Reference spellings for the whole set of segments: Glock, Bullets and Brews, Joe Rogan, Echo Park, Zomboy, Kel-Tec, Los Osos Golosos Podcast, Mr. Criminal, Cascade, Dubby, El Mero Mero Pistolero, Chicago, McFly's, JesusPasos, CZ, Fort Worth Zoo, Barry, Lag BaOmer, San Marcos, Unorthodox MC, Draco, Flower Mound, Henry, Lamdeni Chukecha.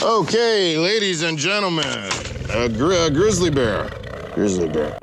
Okay, ladies and gentlemen, a grizzly bear. Grizzly bear.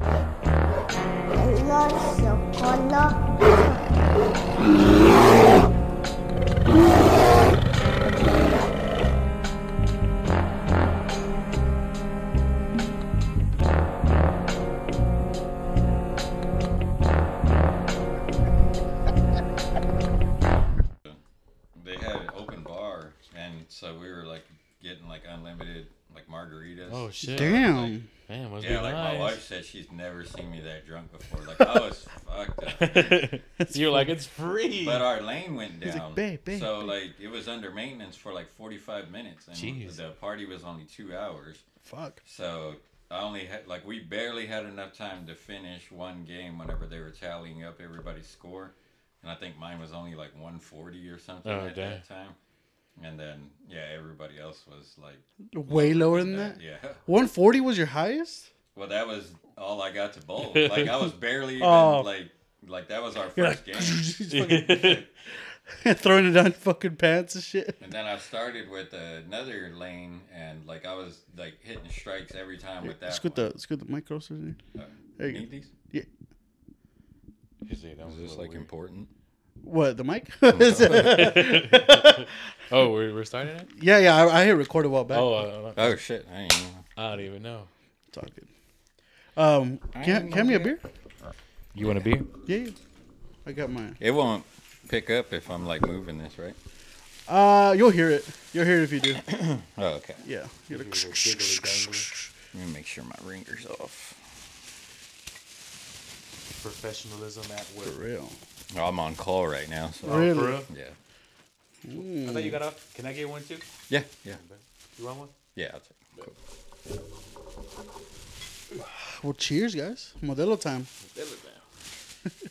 They had an open bar, and so we were like getting like unlimited like margaritas. Oh shit! Damn. Man, must be like nice. My wife said she's never seen me that drunk before. Like, oh, it's fucked up. So you're like, it's free. But our lane went down. Like, babe, so babe. Like it was under maintenance for like 45 minutes, and jeez. The party was only 2 hours. Fuck. So I only had like we barely had enough time to finish one game whenever they were tallying up everybody's score, and I think mine was only like 140 or something that time. And then, yeah, everybody else was like... Way lower than that? Yeah. 140 was your highest? Well, that was all I got to bowl. Like, I was barely even, like that was our first game. Throwing it down fucking pants and shit. And then I started with another lane, and, like, I was, like, hitting strikes every time with that scoot the mic closer in there. There you go. These? Yeah. Is this, like, weird. Important? What, the mic? Oh, we're starting it? Yeah, I hit record a while back. Oh shit, I don't even know. It's all good. Can me a beer? You want a beer? Yeah, I got mine. It won't pick up if I'm like moving this, right? You'll hear it. You'll hear it if you do. Oh, okay. Yeah. Let me make sure my ringer's off. Professionalism at work. For real. I'm on call right now. So. Oh, really? For real? Yeah. Ooh. I thought you got off. Can I get one too? Yeah. You want one? Yeah, I'll take it. Cool. Well, cheers, guys. Modelo time.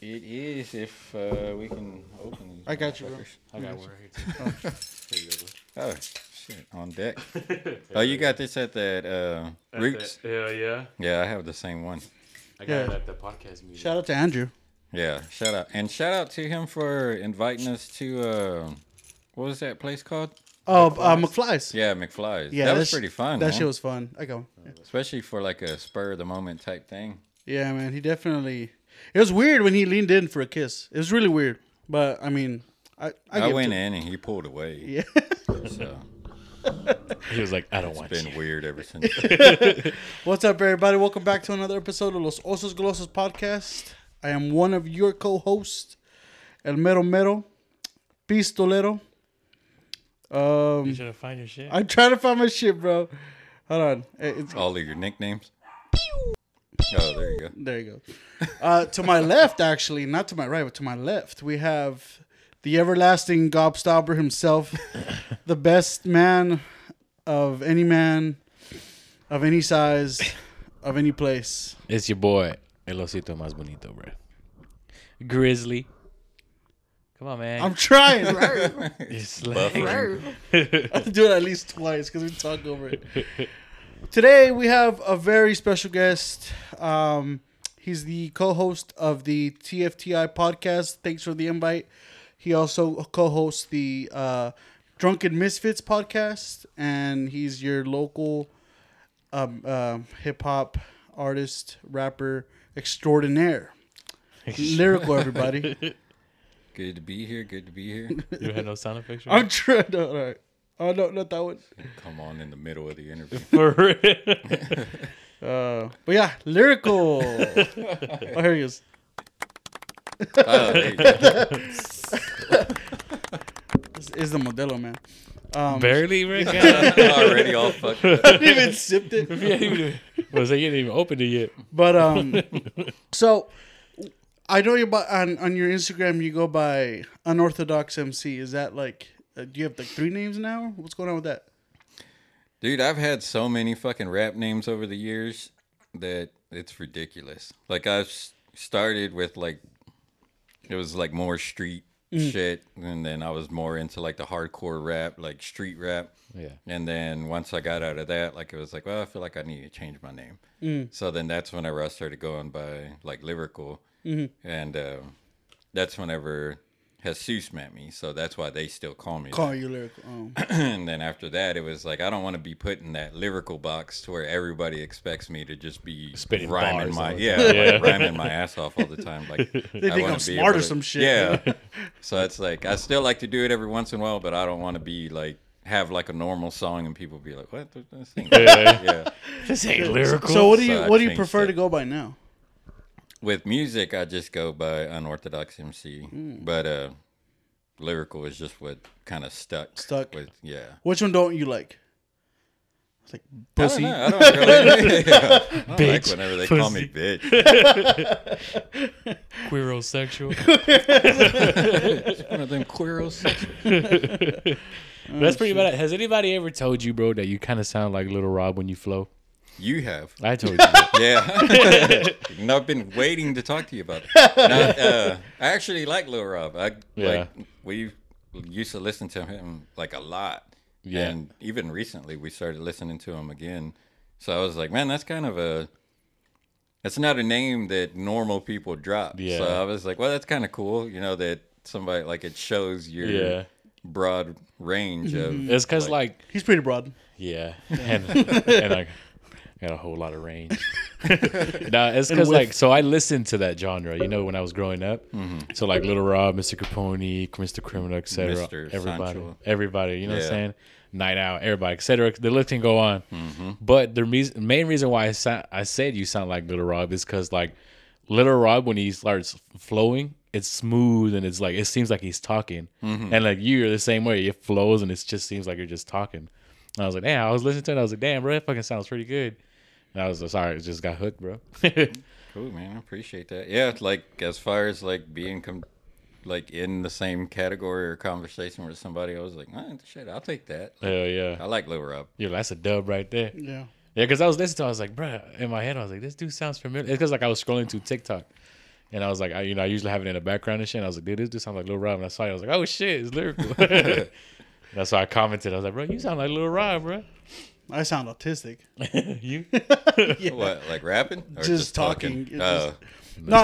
It is if we can open. I got you, bro. I got one right here too. Oh, shit. On deck. Oh, you got this at that Roots? Hell yeah. Yeah, I have the same one. I got it at the podcast meeting. Shout out to Andrew. Yeah, shout out. And shout out to him for inviting us to, what was that place called? Oh, McFly's. Yeah, McFly's. Yeah, that was pretty fun. That shit was fun. I go. Yeah. Especially for like a spur of the moment type thing. Yeah, man, he definitely. It was weird when he leaned in for a kiss. It was really weird. But, I mean, I went in and he pulled away. Yeah. So. He was like, I don't want you. It's been weird ever since. What's up, everybody? Welcome back to another episode of Los Osos Golosos Podcast. I am one of your co-hosts, El Mero Mero Pistolero. You trying to find your shit? I'm trying to find my shit, bro. Hold on. It's all of your nicknames? Pew, pew. Oh, there you go. To my left, actually, not to my right, but to my left, we have the everlasting gobstopper himself, the best man of any man, of any size, of any place. It's your boy. El osito más bonito, bro. Grizzly. Come on, man. I'm trying. It's like... I have to do it at least twice because we talk over it. Today, we have a very special guest. He's the co-host of the TFTI podcast. Thanks for the invite. He also co-hosts the Drunken Misfits podcast. And he's your local hip-hop artist, rapper, extraordinaire. Lyrical, everybody. Good to be here. You had no sound effects? Right? I'm trying to. All right. Oh, no, not that one. Come on in the middle of the interview. For real. But yeah, lyrical. Oh, here he is. Oh, there you go. This is the Modelo, man. Barely, Rick. Already all fucked up. I didn't even sipped it. You didn't even open it yet. But so I know you on your Instagram you go by Unorthodox MC. Is that like do you have like three names now? What's going on with that? Dude, I've had so many fucking rap names over the years that it's ridiculous. Like I've started with like it was like more street shit, and then I was more into like the hardcore rap, like street rap. Yeah. And then once I got out of that, like it was like, well, I feel like I need to change my name. So then that's whenever I started going by like Lyrical, and that's whenever Jesus met me, so that's why they still call me. Call that. You lyrical. And then after that, it was like, I don't want to be put in that lyrical box to where everybody expects me to just be spitting rhyming my like rhyming my ass off all the time. Like they think I'm smart or some shit. Yeah. So it's like I still like to do it every once in a while, but I don't want to be like have like a normal song and people be like, what? This ain't this ain't lyrical. So what do you prefer to go by now? With music, I just go by Unorthodox MC, but lyrical is just what kind of stuck with. Yeah. Which one don't you like? It's like pussy. I don't know. I don't like whenever they call me bitch. Queerosexual. It's one of them queerosexual. That's pretty about it. Has anybody ever told you, bro, that you kind of sound like Lil Rob when you flow? You have. I told you that. Yeah. And I've been waiting to talk to you about it. I actually like Lil Rob. We used to listen to him like a lot. Yeah. And even recently we started listening to him again. So I was like, man, that's kind of that's not a name that normal people drop. Yeah. So I was like, well, that's kind of cool. You know, that somebody, like, it shows your broad range of. It's because like he's pretty broad. Yeah. And like, got a whole lot of range. Nah, it's because like, so I listened to that genre, you know, when I was growing up. Mm-hmm. So like Lil Rob, Mr. Capone, Mr. Criminal, etc. Everybody, you know what I'm saying? Night Out, everybody, etc. The list can go on. Mm-hmm. But the main reason why I said you sound like Lil Rob is because like Lil Rob, when he starts flowing, it's smooth and it's like it seems like he's talking, and like you're the same way. It flows and it just seems like you're just talking. And I was like, damn. I was listening to it. I was like, damn, bro, that fucking sounds pretty good. And I was like, sorry, I just got hooked, bro. Cool, man. I appreciate that. Yeah, like as far as like being like in the same category or conversation with somebody, I was like, shit, I'll take that. Like, hell yeah. I like Lil Rob. Yeah, that's a dub right there. Yeah. Yeah, because I was listening to it, I was like, bro, in my head, I was like, this dude sounds familiar. It's because like I was scrolling through TikTok. And I was like, I usually have it in the background and shit. And I was like, dude, this dude sounds like Lil Rob. And I saw it. I was like, oh, shit, it's lyrical. That's why I commented. I was like, bro, you sound like Lil Rob, bro. I sound autistic. You? Yeah. What, like rapping? Or just talking. No,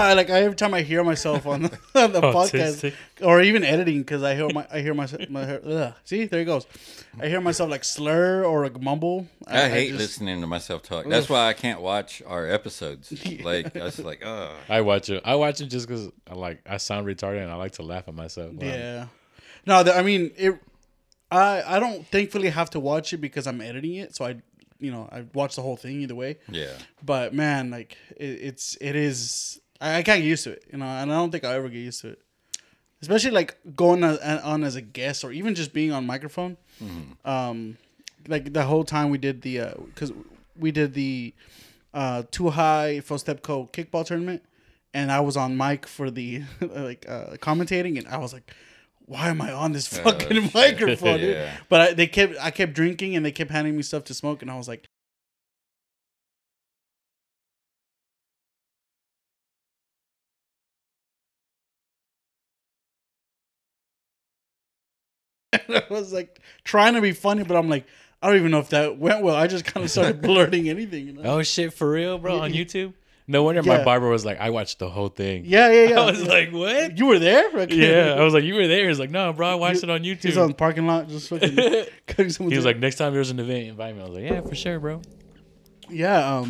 every time I hear myself on the podcast or even editing, because I hear myself, see, there it goes. I hear myself like slur or like mumble. I hate listening to myself talk. That's why I can't watch our episodes. Yeah. Like, I was like, ugh. I watch it just because I sound retarded and I like to laugh at myself. Yeah. No, I don't thankfully have to watch it because I'm editing it, so I watch the whole thing either way. Yeah. But man, like it is I can't get used to it, you know, and I don't think I'll ever get used to it. Especially like going on as a guest or even just being on microphone. Mm-hmm. Like the whole time we did the Tuhai Fostepko kickball tournament, and I was on mic for the commentating, and I was like, why am I on this fucking microphone, dude? Yeah. But I kept drinking and they kept handing me stuff to smoke, and I was like, trying to be funny, but I'm like, I don't even know if that went well. I just kind of started blurting anything. You know? Oh shit, for real, bro, on YouTube. No wonder my barber was like, I watched the whole thing. Yeah. I was like, what? You were there? Okay. Yeah, I was like, you were there? He's like, no, bro, I watched it on YouTube. He's on the parking lot just fucking cutting someone's. He was like, next time there's an event, invite me. I was like, yeah, for sure, bro. Yeah,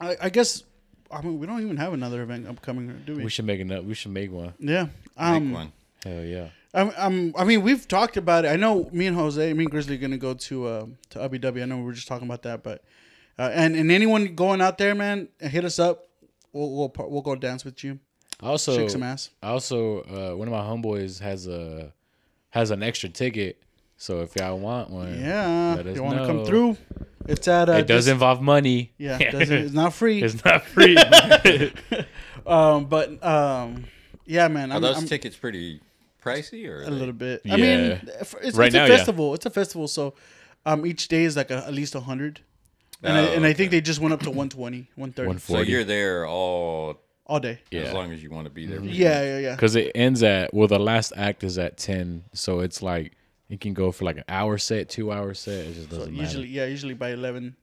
I guess, I mean, we don't even have another event upcoming, do we? We should make one. Yeah. Make one. Hell yeah. I mean, we've talked about it. I know me and Grizzly are going to go to UBW. I know we were just talking about that, but. And anyone going out there, man, hit us up. We'll go dance with you. Also, shake some ass. Also, one of my homeboys has an extra ticket, so if y'all want one, let us know. Come through. It's at. It does involve money. Yeah, it's not free. It's not free. Yeah, man. Are those tickets pretty pricey or a little bit? Yeah. I mean, it's a festival. Yeah. It's a festival, so each day is like at least 100. And I think they just went up to 120, 130. 140. So you're there all day. Yeah. As long as you want to be there. Mm-hmm. Yeah. Because it ends at, the last act is at 10. So it's like, it can go for like an hour set, 2 hour set. It just doesn't matter. Usually by 11:30.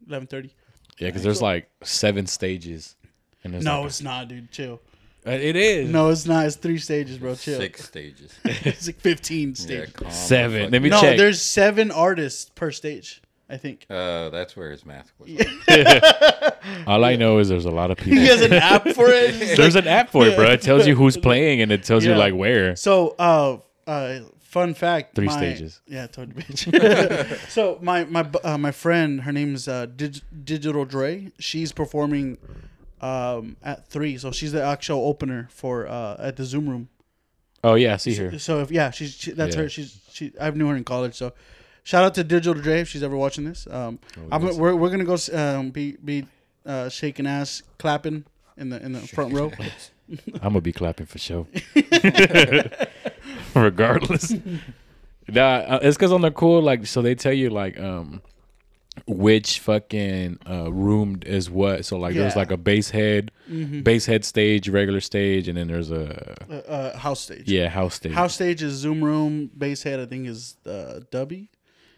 Yeah, because there's like 7 stages. And it's not, dude. Chill. It is. No, it's not. It's 3 stages, bro. Chill. 6 stages. It's like 15 stages. Yeah, 7. Let me check. No, there's 7 artists per stage, I think. That's where his math was. All I know is there's a lot of people. He has an app for it. There's an app for it, bro. It tells you who's playing and it tells you like where. So, fun fact. 3 stages. Yeah, I told you, bitch. So my friend, her name's Digital Dre. She's performing at 3, so she's the actual opener for at the Zoom Room. Oh yeah, I see her. So if, yeah, she's that's her. She I knew her in college. So shout out to Digital Dre if she's ever watching this. We're gonna go be shaking ass, clapping in the front row. I'm gonna be clapping for sure. Regardless, nah, it's because on the cool, like, so they tell you like which fucking room is what. So like there's like a base head stage, regular stage, and then there's a house stage. Yeah, house stage. House stage is Zoom Room. Base head, I think, is Dubby.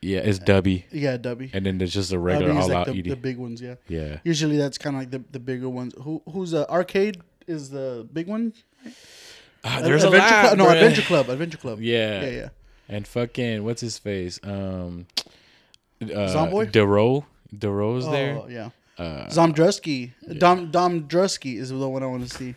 Yeah, it's Dubby. Yeah, Dubby. And then there's just a regular all like out ED. The big ones, yeah. Yeah. Usually that's kind of like the bigger ones. Who's arcade is the big one? There's Adventure a lot. Adventure Club. Yeah. And fucking what's his face? Zomboy? Deroe's there. Oh yeah. Zomdrusky. Yeah. Domdrusky is the one I want to see.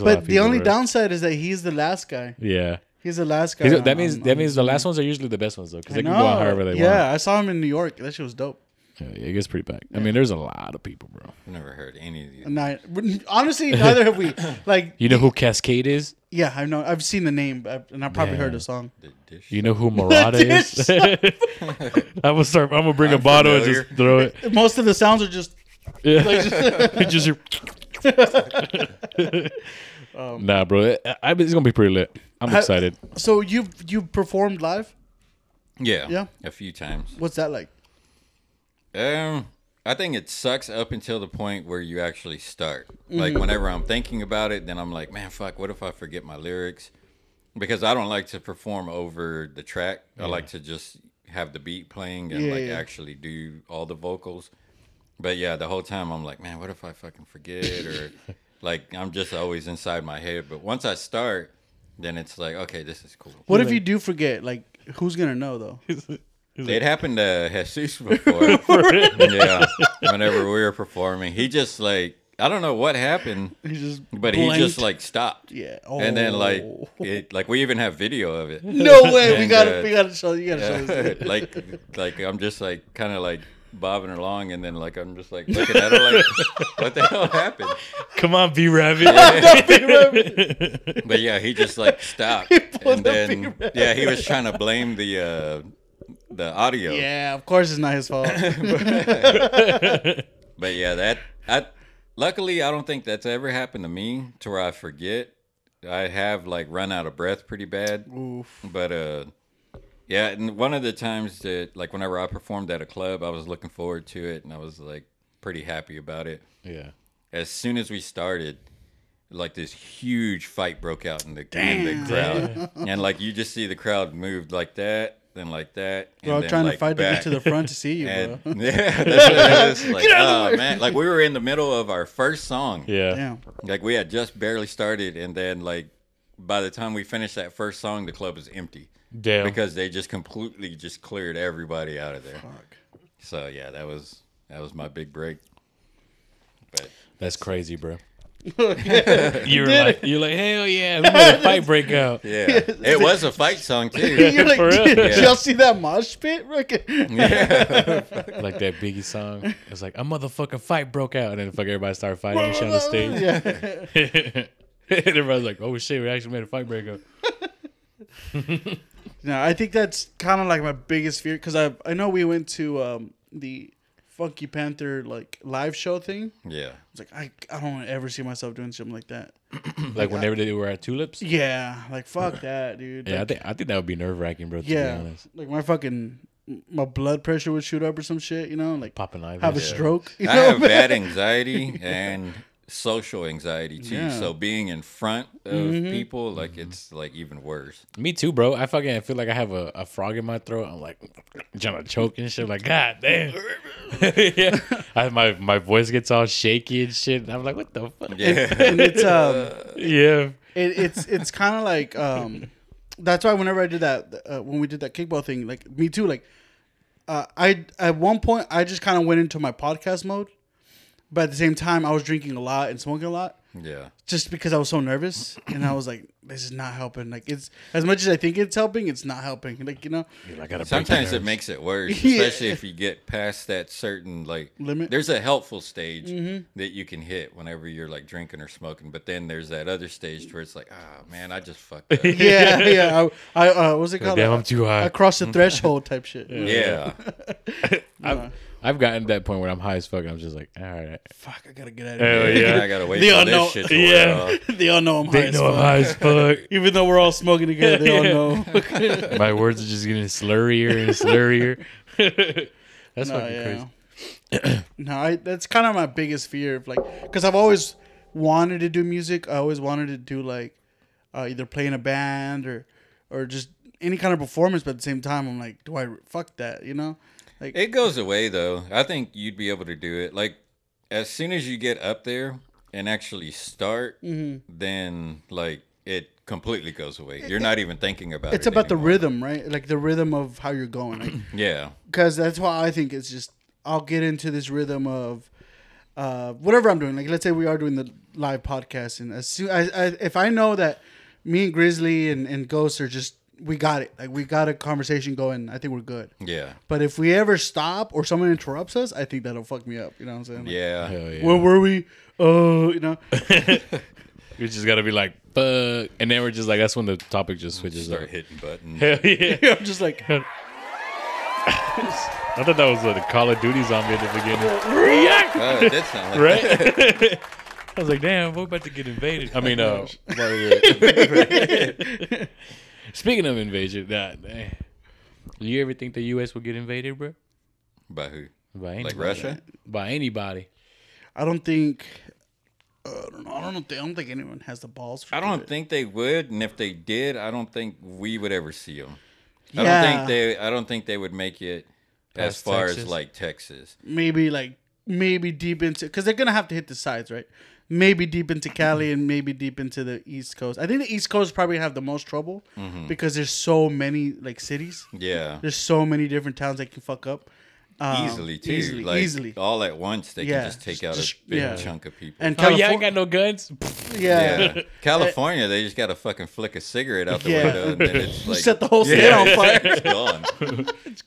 But the only downside is that he's the last guy. Yeah. He's the last guy. That means the last ones are usually the best ones though, because they can go out however they want. Yeah, I saw him in New York. That shit was dope. Yeah, it gets pretty back. Yeah. I mean, there's a lot of people, bro. I've never heard any of these. Honestly, neither have we. Like, you know who Cascade is? Yeah, I know. I've seen the name, and I've probably heard the song. You know who Marada is? I'm gonna bring a bottle and just throw it. Most of the sounds are just. Yeah. Like, nah, bro. It's gonna be pretty lit. I'm excited. So you've performed live? Yeah, a few times. What's that like? I think it sucks up until the point where you actually start. Like, whenever I'm thinking about it, then I'm like, man, fuck, what if I forget my lyrics? Because I don't like to perform over the track. Yeah. I like to just have the beat playing and actually do all the vocals. But yeah, the whole time I'm like, man, what if I fucking forget? Or like, I'm just always inside my head. But once I start, then it's like, okay, this is cool. What if you do forget? Like, who's going to know though? It happened to Jesus before. Yeah. Whenever we were performing, he just like, I don't know what happened, he just like stopped. Yeah. Oh. And then we even have video of it. No way. And we gotta show you. Show us. like I'm just like kind of like bobbing along, and then like I'm just like looking at her like, what the hell happened? Come on, B-Rabbit. But yeah, he just like stopped, and then he was trying to blame the audio. Yeah, of course it's not his fault. But yeah, luckily I don't think that's ever happened to me to where I forget. I have like run out of breath pretty bad. Oof. But yeah, and one of the times that like whenever I performed at a club, I was looking forward to it and I was like pretty happy about it. Yeah. As soon as we started, like this huge fight broke out in the crowd. And like you just see the crowd moved like that. And like that, and bro, then trying to fight back to get to the front to see you, and, bro. Yeah, that's what it is. Like, oh man, like we were in the middle of our first song. Yeah, damn. Like we had just barely started, and then like by the time we finished that first song, the club was empty. Damn, because they just completely just cleared everybody out of there. Fuck. So yeah, that was my big break. But that's crazy, bro. You're like hell yeah, we made a fight break out. Yeah, it was a fight song too. You're like, did y'all see that mosh pit? Yeah. Like that Biggie song. It's like a motherfucking fight broke out, and then fuck everybody started fighting and shit on the stage. Yeah. And everybody's like, oh shit, we actually made a fight break out. No, I think that's kind of like my biggest fear, because I know we went to the Funky Panther like live show thing. Yeah, it's like I don't want to ever see myself doing something like that. Like whenever they were at Tulips. Yeah, like fuck that, dude. Yeah, like, I think that would be nerve wracking, bro. To be honest. Like my blood pressure would shoot up or some shit, you know, like pop an IV, have a stroke. You know? I have bad anxiety and social anxiety too. Yeah. So being in front of people, like it's like even worse. Me too, bro. I feel like I have a frog in my throat. I'm like trying to choke and shit. Like, God damn. Yeah. My voice gets all shaky and shit. And I'm like, what the fuck? Yeah. And it's yeah. It's kind of like that's why whenever I did that when we did that kickball thing, like me too, like I at one point I just kind of went into my podcast mode. But at the same time, I was drinking a lot and smoking a lot. Yeah. Just because I was so nervous. And I was like, this is not helping. Like, it's as much as I think it's helping, it's not helping. Like, you know? Sometimes it makes it worse, especially if you get past that certain, like, limit. There's a helpful stage that you can hit whenever you're, like, drinking or smoking. But then there's that other stage where it's like, oh, man, I just fucked up. Yeah. What's it called? Damn, I'm too high. I crossed the threshold type shit. Yeah. I've gotten to that point where I'm high as fuck and I'm just like, all right. Fuck, I gotta get out of here. Yeah, I gotta wait for this shit to wear off. They all know I'm high as fuck. Even though we're all smoking together, they all know. My words are just getting slurrier and slurrier. That's fucking crazy. That's kind of my biggest fear. Of like, because I've always wanted to do music. I always wanted to do like either play in a band or just any kind of performance. But at the same time, I'm like, do I fuck that, you know? Like, it goes away, though. I think you'd be able to do it. Like, as soon as you get up there and actually start, then, like, it completely goes away. You're not even thinking about it. It's about the rhythm, right? Like, the rhythm of how you're going. Like, yeah. Because that's why I think it's just, I'll get into this rhythm of whatever I'm doing. Like, let's say we are doing the live podcast. And as soon if I know that me and Grizzly and Ghost are just, we got it. Like, we got a conversation going. I think we're good. Yeah. But if we ever stop or someone interrupts us, I think that'll fuck me up. You know what I'm saying? Like, yeah. Where were we? Oh, you know. We just got to be like, fuck. And then we're just like, that's when the topic just switches. Start hitting buttons. Hell yeah. I'm just like. I thought that was the Call of Duty zombie at the beginning. React. Oh, it did sound like right? I was like, damn, we're about to get invaded. I mean, speaking of invasion, you ever think the U.S. will get invaded, bro? By who? By anybody. Like Russia? By anybody. I don't think anyone has the balls for it. I don't think they would, and if they did, I don't think we would ever see them. Yeah. I don't think they would make it past as far Texas. As like Texas. Maybe deep into, because they're gonna have to hit the sides, right? Maybe deep into Cali and maybe deep into the East Coast. I think the East Coast probably have the most trouble because there's so many like cities. Yeah, there's so many different towns that can fuck up easily too. Easily, all at once they can just take out a big chunk of people. And I ain't got no guns. Yeah. California, they just gotta fucking flick a cigarette out the window and then it's like set the whole state on fire. It's gone. It's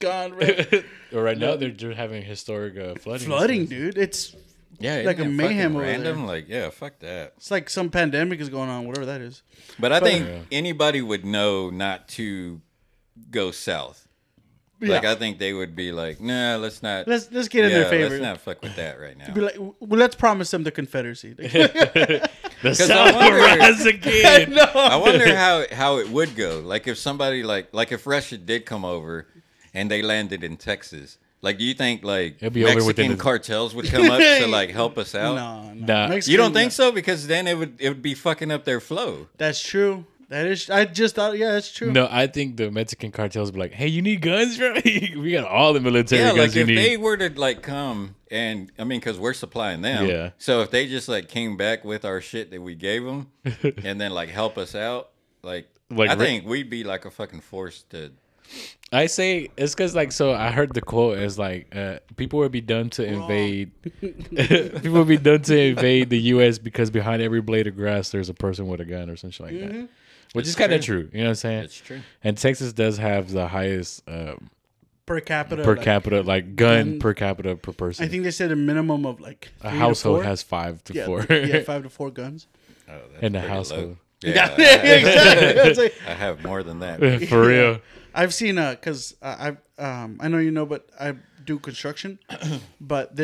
gone. Right, now they're having historic flooding. Flooding, dude. It's. Yeah, like a mayhem over random, there. Like, yeah, fuck that. It's like some pandemic is going on, whatever that is. But I think anybody would know not to go south. Yeah. Like, I think they would be like, nah, let's not. Let's get in their favor. Let's not fuck with that right now. Be like, well, let's promise them the Confederacy. The South will rise again. I wonder how it would go. Like, if somebody, like if Russia did come over and they landed in Texas. Like, do you think, like, Mexican cartels would come up to, like, help us out? No. Mexican, you don't think so? Because then it would be fucking up their flow. That's true. That is. I just thought, yeah, that's true. No, I think the Mexican cartels would be like, hey, you need guns, bro? We got all the military guns you need. Yeah, like, if they were to, like, come and, I mean, because we're supplying them. Yeah. So if they just, like, came back with our shit that we gave them and then, like, help us out, like I think we'd be, like, a fucking force to... I say it's because, like, so I heard the quote is like, people would be done to invade. People would be done to invade the U.S. because behind every blade of grass, there's a person with a gun or something like that, which is kind of true. You know what I'm saying? It's true. And Texas does have the highest per capita, like gun per capita per person. I think they said a minimum of like a household has 5 to 4. Yeah, 5 to 4 guns. Oh, that's in a household. Low. Yeah, exactly. Like, I have more than that. For real. I've seen because I know you know, but I do construction. But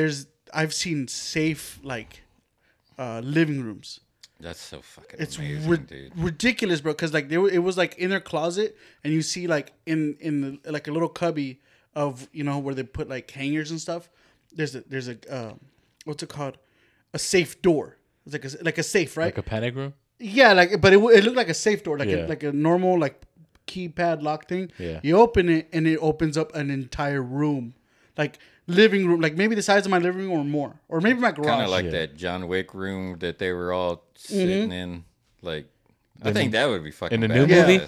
I've seen safe like living rooms. That's so fucking. It's amazing, dude. Ridiculous, bro. Because like it was like in their closet, and you see like in the, like a little cubby of you know where they put like hangers and stuff. There's a what's it called? A safe door. It was like a safe, right? Like a panic room? Yeah, like, but it looked like a safe door, like a, like a normal like keypad lock thing. Yeah. You open it and it opens up an entire room, like living room, like maybe the size of my living room or more, or maybe my garage. Kind of like that John Wick room that they were all sitting in. Like, I think that would be fucking badass. In the new movie?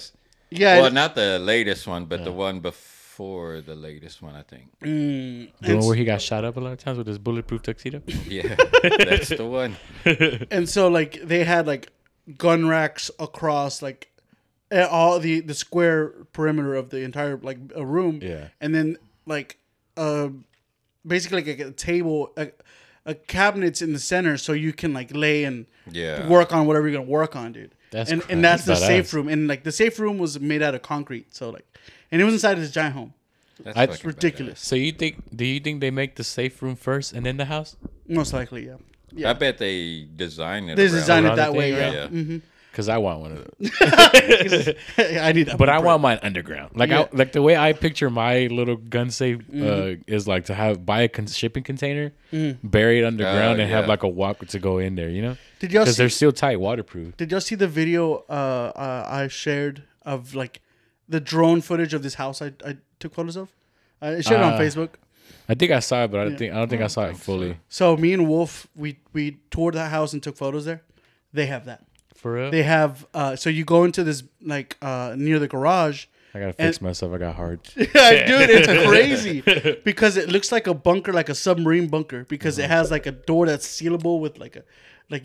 Yeah. Well, not the latest one, but the one before the latest one, I think. The one where he got shot up a lot of times with his bulletproof tuxedo? Yeah, that's the one. And so, like, they had, like, gun racks across, like, all the square perimeter of the entire, like, a room. Yeah. And then, like, basically, like, a table, a cabinets in the center so you can, like, lay and work on whatever you're going to work on, dude. And that's the safe room. And, like, the safe room was made out of concrete. So, like, and it was inside this giant home. That's ridiculous. Badass. So, do you think they make the safe room first and then the house? Most likely, yeah. I bet they design it. They design it that way, yeah. Because I want one of those. I need that. But I want mine underground. Like, I, like the way I picture my little gun safe is like to buy a shipping container, bury it underground, and have like a walk to go in there, you know? Because they're still tight, waterproof. Did y'all see the video I shared of like the drone footage of this house I took photos of? I shared it on Facebook. I think I saw it, but I don't think I saw it fully. So me and Wolf, we toured that house and took photos there. They have that. For real? They have, so you go into this, like, near the garage. I got to fix myself. I got hard. Dude, it's crazy. Because it looks like a bunker, like a submarine bunker. Because it has, like, a door that's sealable with, like,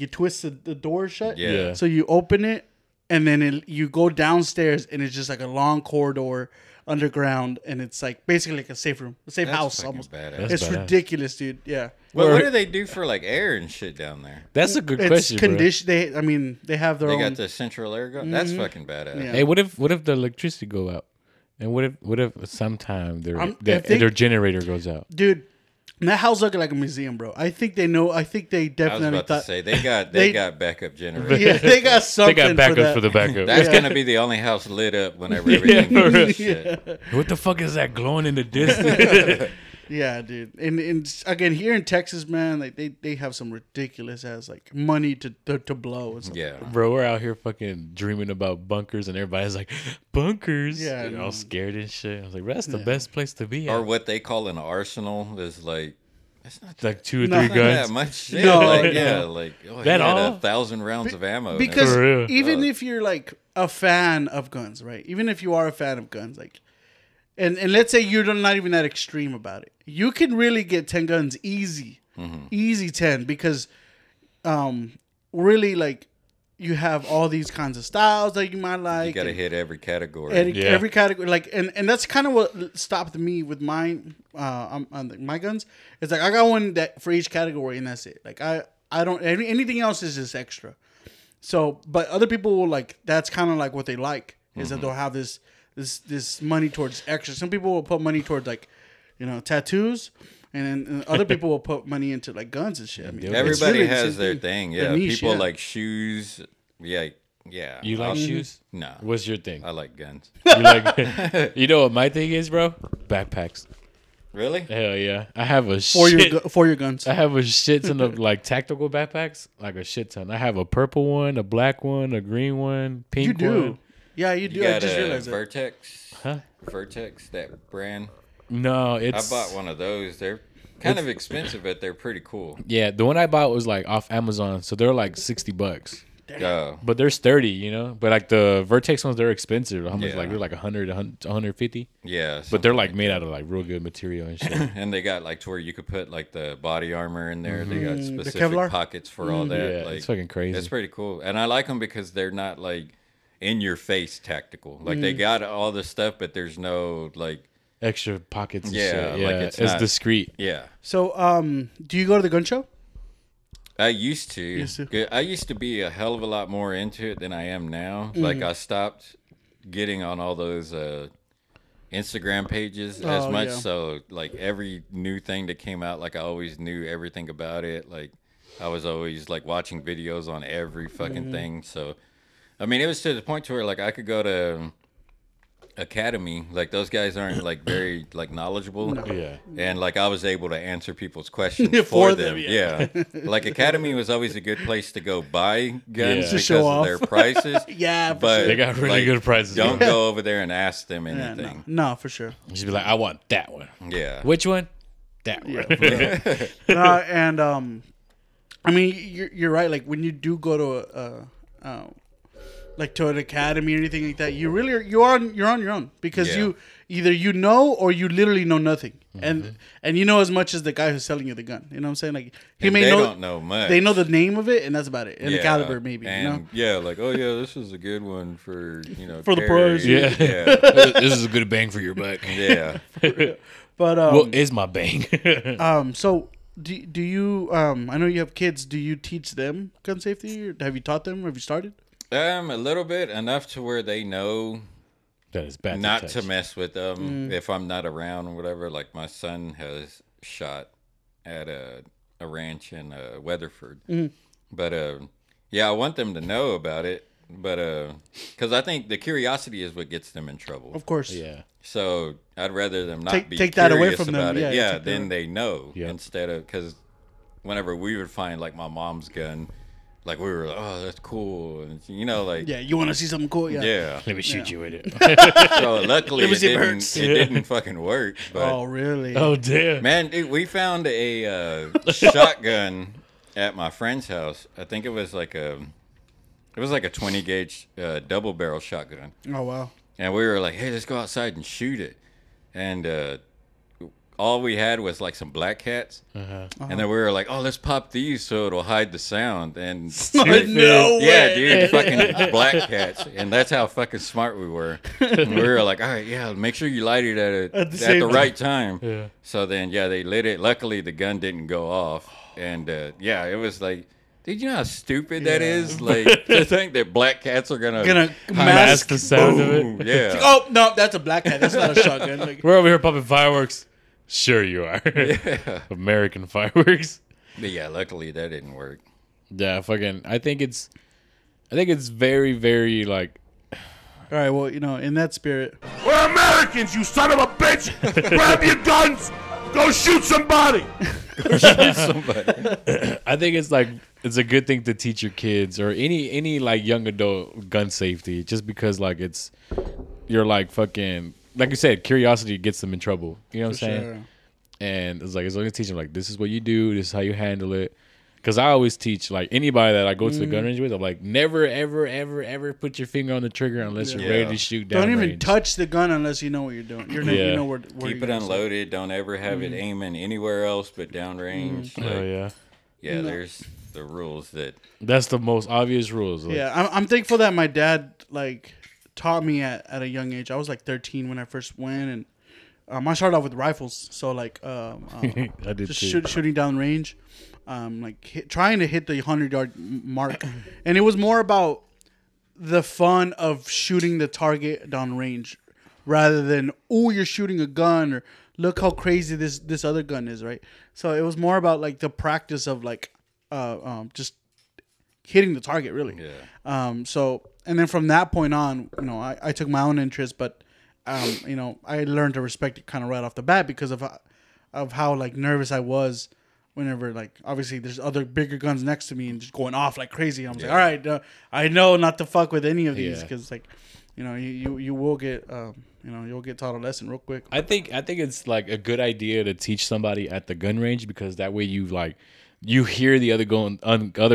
you twist the door shut. Yeah. So you open it, and then you go downstairs, and it's just, like, a long corridor underground. And it's, like, basically like a safe room. A safe house, almost. It's ridiculous, dude. Yeah. Well, what do they do for like air and shit down there? That's a good question. They, I mean, they have their own. They got the central air gun. That's fucking badass. Yeah. Hey, what if the electricity go out, and what if sometime their generator goes out? Dude, that house looking like a museum, bro. I think they know. I think they definitely. I was about to say they got backup generators. Yeah, they got something. They got backup for the backup. That's gonna be the only house lit up whenever everything goes shit. What the fuck is that glowing in the distance? Yeah, dude, and again here in Texas, man, like they have some ridiculous ass like money to blow. And stuff like bro, we're out here fucking dreaming about bunkers, and everybody's like bunkers. Yeah, and all scared and shit. I was like, that's the best place to be. Or what they call an arsenal is like that's not like 2 or 3 guns. That much. Yeah, no, like, yeah, like oh, that all 1,000 rounds of ammo. Because even if you're like a fan of guns, right? Even if you are a fan of guns, like. And let's say you're not even that extreme about it. You can really get 10 guns easy. Easy 10 because really, like, you have all these kinds of styles that you might like. You got to hit every category. Every category. Like, and that's kind of what stopped me with mine, my guns. It's like I got one that for each category, and that's it. Like, I don't – anything else is just extra. So – but other people will, like, that's kind of like what they like is that they'll have this – This money towards extra. Some people will put money towards like, you know, tattoos, and other people will put money into like guns and shit. I mean, everybody really has their thing. Yeah, niche, people like shoes. Yeah. You like shoes? No. What's your thing? I like guns. You like? You know what my thing is, bro? Backpacks. Really? Hell yeah! I have a for your guns. I have a shit ton of like tactical backpacks, like a shit ton. I have a purple one, a black one, a green one, pink one. You do. Yeah, you do. You got I just realized Vertex. Huh? Vertex, that brand. No, I bought one of those. They're kind of expensive, but they're pretty cool. Yeah, the one I bought was like off Amazon, so they're like $60. Oh. But they're sturdy, you know. But like the Vertex ones, they're expensive. How much? Yeah. Like they're like $100, $150. Yeah. But they're like made out of like real good material and shit. And they got like to where you could put like the body armor in there. They got specific pockets for all that. Yeah, like, it's fucking crazy. It's pretty cool, and I like them because they're not like. In your face tactical. Like they got all this stuff, but there's no like extra pockets and shit. Yeah, like it's discreet. Yeah. So do you go to the gun show? I used to. I used to be a hell of a lot more into it than I am now. Like I stopped getting on all those Instagram pages as much. Yeah. So like every new thing that came out, like I always knew everything about it. Like I was always like watching videos on every fucking thing. So I mean, it was to the point to where, like, I could go to Academy, like those guys aren't like very like knowledgeable. No. Yeah. And like I was able to answer people's questions for them. Yeah. Like Academy was always a good place to go buy guns because of their prices. Yeah, but sure. They got really like, good prices. Don't go over there and ask them anything. Yeah, no, for sure. You should be like, I want that one. Yeah. Which one? That one. Yeah. And I mean, you're right. Like when you do go to like to an academy or anything like that, you really you're on your own because you either you know or you literally know nothing, and you know as much as the guy who's selling you the gun. You know what I'm saying? Like he and may don't know much. They know the name of it and that's about it, and the caliber maybe. And, you know? Yeah, like oh yeah, this is a good one for for the pros. Yeah, yeah. This is a good bang for your buck. Yeah, but what is my bang? So. Do you, I know you have kids, do you teach them gun safety? Or have you taught them? Or have you started? A little bit, enough to where they know that it's bad not to mess with them if I'm not around or whatever. Like my son has shot at a ranch in Weatherford. Mm-hmm. But yeah, I want them to know about it. But because I think the curiosity is what gets them in trouble. Of course. Yeah. So I'd rather them not be curious that away from about them. It. Yeah, then they know instead of because whenever we would find like my mom's gun, like we were like, oh, that's cool, and you know, like you want to see something cool, let me shoot you with it. So luckily it didn't fucking work. But, oh really? Oh damn, man, dude, we found a shotgun at my friend's house. I think it was like a 20 gauge double barrel shotgun. Oh wow. And we were like, hey, let's go outside and shoot it. And all we had was like some black cats. And then we were like, oh, let's pop these so it'll hide the sound. And no way. Yeah, dude, fucking black cats. And that's how fucking smart we were. And we were like, all right, yeah, make sure you light it at the right time. Yeah. So then, yeah, they lit it. Luckily, the gun didn't go off. And yeah, it was like... Dude, you know how stupid that is? Like, to think that black cats are gonna mask the sound of it? Yeah. Oh, no, that's a black cat. That's not a shotgun. Like, we're over here popping fireworks. Sure you are. Yeah. American fireworks. But yeah, luckily that didn't work. Yeah, fucking. I think it's very, very, like... All right, well, you know, in that spirit... We're Americans, you son of a bitch! Grab your guns! Go shoot somebody! Go shoot somebody. I think it's like... It's a good thing to teach your kids or any like young adult gun safety, just because like it's you're like fucking like you said, curiosity gets them in trouble. You know what I'm saying? And it's like it's only teach them like this is what you do, this is how you handle it. Because I always teach like anybody that I go to the gun range with, I'm like, never, ever, ever, ever put your finger on the trigger unless you're ready to shoot down. Don't even touch the gun unless you know what you're doing. You know where keep it unloaded. Don't ever have it aiming anywhere else but downrange. Like, oh yeah. Yeah, there's the rules that's the most obvious rules. Like. Yeah, I'm thankful that my dad like taught me at a young age. I was like 13 when I first went, and I started off with rifles. So like, I did just shooting down range, like trying to hit the 100-yard mark, and it was more about the fun of shooting the target down range rather than you're shooting a gun or look how crazy this other gun is, right? So it was more about like the practice of like. Just hitting the target, really. Yeah. So, and then from that point on, you know, I took my own interest, but, you know, I learned to respect it kind of right off the bat because of how like nervous I was whenever like, obviously there's other bigger guns next to me and just going off like crazy. I was like, all right, I know not to fuck with any of these because like, you know, you will get, you know, you'll get taught a lesson real quick. I think it's like a good idea to teach somebody at the gun range because that way you like, you hear the other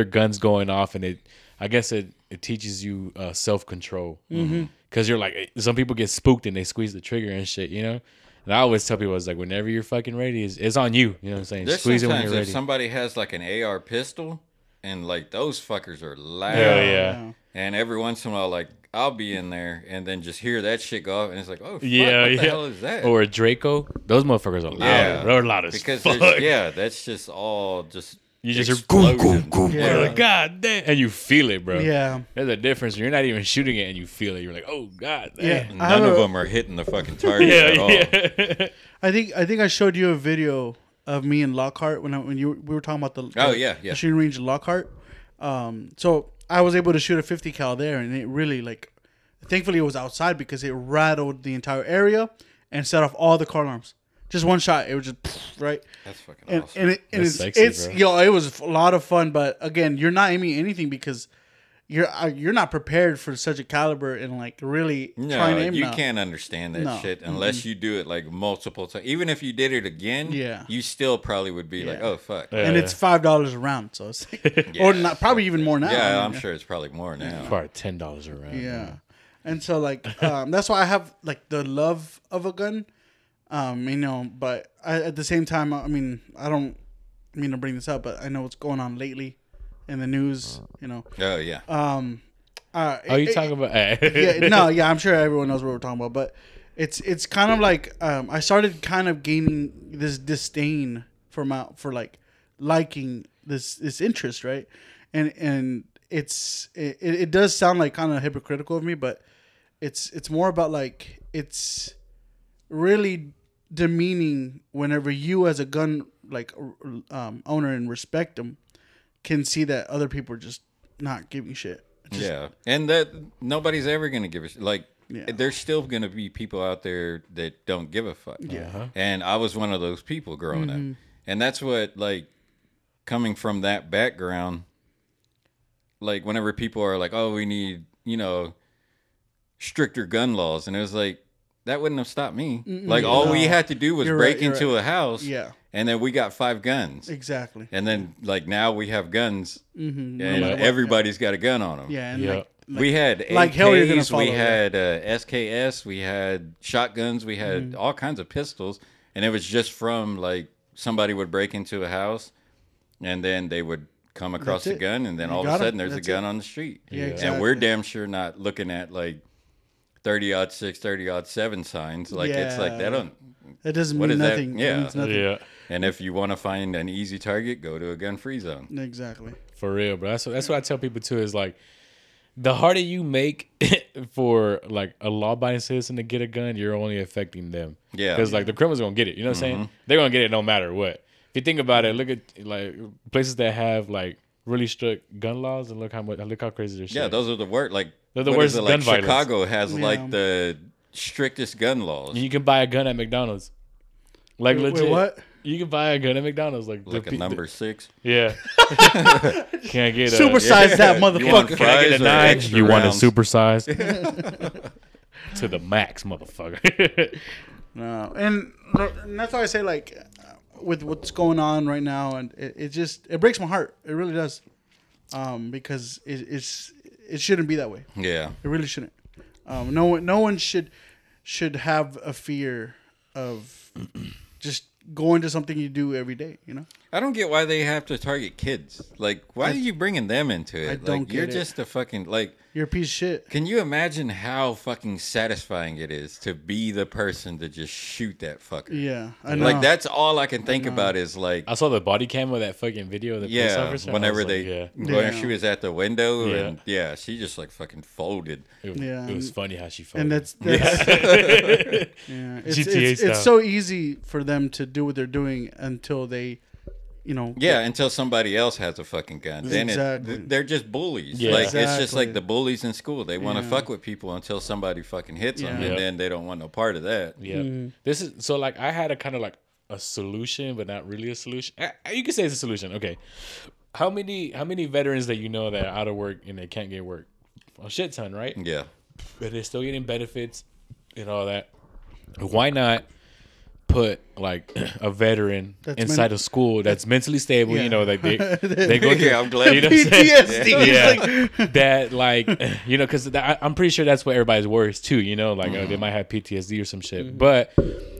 guns going off, and I guess it teaches you self-control. Because you're like, some people get spooked and they squeeze the trigger and shit, you know? And I always tell people, it's like, whenever you're fucking ready, it's on you. You know what I'm saying? There's squeeze it when you're ready. If somebody has like an AR pistol, and like those fuckers are loud. Hell yeah. And every once in a while, like, I'll be in there and then just hear that shit go off and it's like, oh, fuck, what the hell is that? Or a Draco. Those motherfuckers are loud. Yeah. They're loud as fuck. Yeah, that's just all just... You just hear goom, goom, goom. Yeah. God damn. And you feel it, bro. Yeah. There's a difference. You're not even shooting it and you feel it. You're like, oh, God damn. Yeah. None of them are hitting the fucking target at all. Yeah. I think I showed you a video of me in Lockhart when we were talking about the shooting range in Lockhart. So... I was able to shoot a .50 cal there, and it really like Thankfully, it was outside because it rattled the entire area and set off all the car alarms. Just one shot. It was just right. That's fucking awesome. And it's sexy, yo, it was a lot of fun. But again, you're not aiming anything because you're not prepared for such a caliber and like really trying to aim. You can't understand that shit unless you do it like multiple times. Even if you did it again, you still probably would be like, oh fuck. Yeah, and it's $5 a round, so it's like, or not, probably even more now. Yeah, I'm sure it's probably more now. Probably $10 a round. Yeah, and so like that's why I have like the love of a gun. You know, but at the same time, I mean, I don't mean to bring this up, but I know what's going on lately in the news, you know. Oh, yeah. Are you talking about? I'm sure everyone knows what we're talking about, but it's kind of like, I started kind of gaining this disdain for liking this interest. Right. And it does sound like kind of hypocritical of me, but it's more about like, it's really demeaning whenever you as a gun owner and respect them can see that other people are just not giving shit. And that nobody's ever going to give a shit. There's still going to be people out there that don't give a fuck. And I was one of those people growing up. And that's what, like, coming from that background, like, whenever people are like, oh, we need, you know, stricter gun laws. And it was like, that wouldn't have stopped me. All we had to do was break into a house. Yeah. And then we got 5 guns. Exactly. And then like now we have guns and everybody's got a gun on them. Yeah. And we had AKs, we had SKS, we had shotguns, we had all kinds of pistols. And it was just from like somebody would break into a house and then they would come across the gun. And then all of a sudden there's a gun on the street. Yeah, exactly. And we're damn sure not looking at like 30-06, 30-07 signs. Like it's like that doesn't mean nothing. That? Yeah. It means nothing. Yeah. And if you want to find an easy target, go to a gun-free zone. Exactly. For real, bro. That's what I tell people too. Is like the harder you make for like a law-abiding citizen to get a gun, you're only affecting them. Yeah. Because like the criminals are gonna get it. You know what I'm saying? They're gonna get it no matter what. If you think about it, look at like places that have like really strict gun laws and look how crazy their shit. Yeah, those are the worst. Like they're the worst. Like Chicago has like the strictest gun laws. You can buy a gun at McDonald's. Like legit. Wait, what? You can buy a gun at McDonald's, like a number 6. Yeah. Can't get a supersize that motherfucker. You want can I get a 9? You want rounds. A supersize to the max, motherfucker. No, and that's why I say like, with what's going on right now, and it just breaks my heart. It really does, because it shouldn't be that way. Yeah, it really shouldn't. No one should have a fear of just going to something you do every day, you know? I don't get why they have to target kids. Like, why are you bringing them into it? I don't get it. You're just a fucking, like... You're a piece of shit. Can you imagine how fucking satisfying it is to be the person to just shoot that fucker? Yeah, I know. Like, that's all I can think about is, like... I saw the body cam of that fucking video of the police officer. Whenever she was at the window, and, she just, like, fucking folded. It was funny how she folded. And that's It's so easy for them to do what they're doing until they... You know, until somebody else has a fucking gun, then they're just bullies. Yeah. Like it's just like the bullies in school. They want to fuck with people until somebody fucking hits them, and then they don't want no part of that. Yeah, this is so. Like I had a kind of like a solution, but not really a solution. You could say it's a solution. Okay, how many veterans that you know that are out of work and they can't get work? A shit ton, right? Yeah, but they're still getting benefits and all that. Why not put like a veteran inside a school that's mentally stable, you know, like they go through I'm glad. You know PTSD. Yeah. That like, you know, because I'm pretty sure that's what everybody's worries too, you know, like they might have PTSD or some shit. But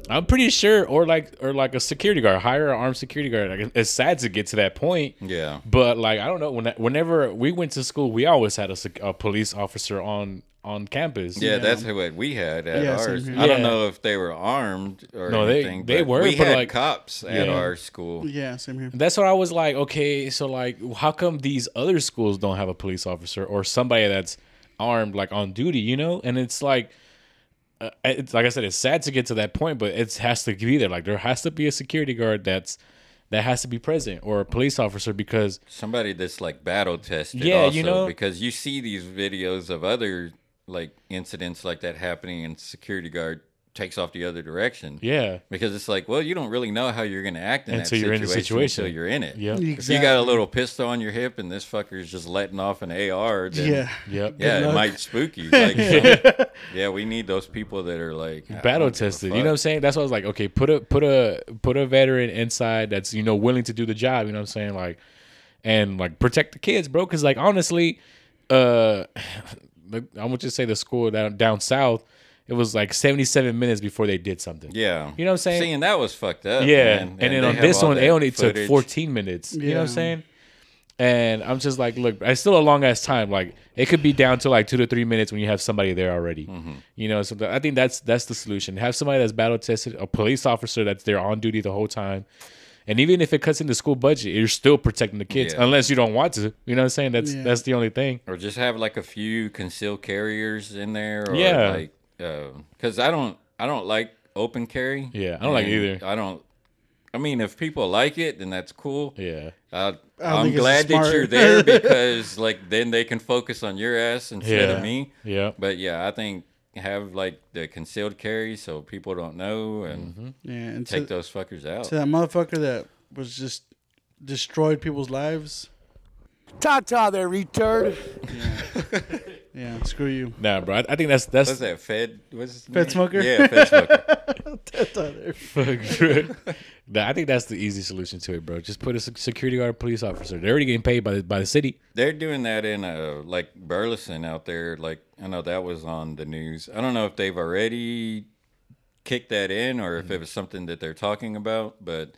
I'm pretty sure, or like a security guard, hire an armed security guard. Like, it's sad to get to that point. Yeah. But like, I don't know. Whenever we went to school, we always had a police officer on campus. Yeah, that's what we had at ours. Same, I don't know if they were armed or anything. They were. We had like, cops at our school. Yeah, same here. That's what I was like, okay, so like, how come these other schools don't have a police officer or somebody that's armed, like on duty, you know? And it's like I said, it's sad to get to that point, but it has to be there. Like there has to be a security guard that has to be present, or a police officer, because somebody that's like battle tested. Yeah, also, you know, because you see these videos of other like incidents like that happening, and security guard takes off the other direction. Yeah. Because it's like, well, you don't really know how you're going to act in that situation until you're in it. Yeah. Exactly. You got a little pistol on your hip and this fucker is just letting off an AR. Then, yeah. Yep. Yeah. It might spook you. Like, yeah. We need those people that are like battle tested. You know what I'm saying? That's why I was like, okay, put a veteran inside that's, you know, willing to do the job. You know what I'm saying? Like, and like protect the kids, bro. Cause like, honestly, I would just say the school down south, it was like 77 minutes before they did something. Yeah. You know what I'm saying? Seeing that was fucked up. Yeah. Man. And then on this one, it only took 14 minutes. Yeah. You know what I'm saying? And I'm just like, look, it's still a long ass time. Like, it could be down to like 2 to 3 minutes when you have somebody there already. Mm-hmm. You know, so I think that's the solution. Have somebody that's battle tested, a police officer that's there on duty the whole time. And even if it cuts into school budget, you're still protecting the kids, unless you don't want to. You know what I'm saying? That's the only thing. Or just have like a few concealed carriers in there. Or like, because I don't like open carry. Yeah, I don't like either. I mean, if people like it, then that's cool. Yeah, I'm glad that you're there because, like, then they can focus on your ass instead of me. Yeah, but yeah, I think have like the concealed carry so people don't know and and take those fuckers out. To that motherfucker that was just destroyed people's lives. Ta-ta, they're retarded. Yeah. Yeah, screw you. Nah, bro. I think that's what's that Fed? What's his Fed name? Smoker? Yeah, Fed Smoker. That's other fuck, bro. Nah, I think that's the easy solution to it, bro. Just put a security guard, police officer. They're already getting paid by the city. They're doing that in like Burleson out there. Like I know that was on the news. I don't know if they've already kicked that in or if it was something that they're talking about. But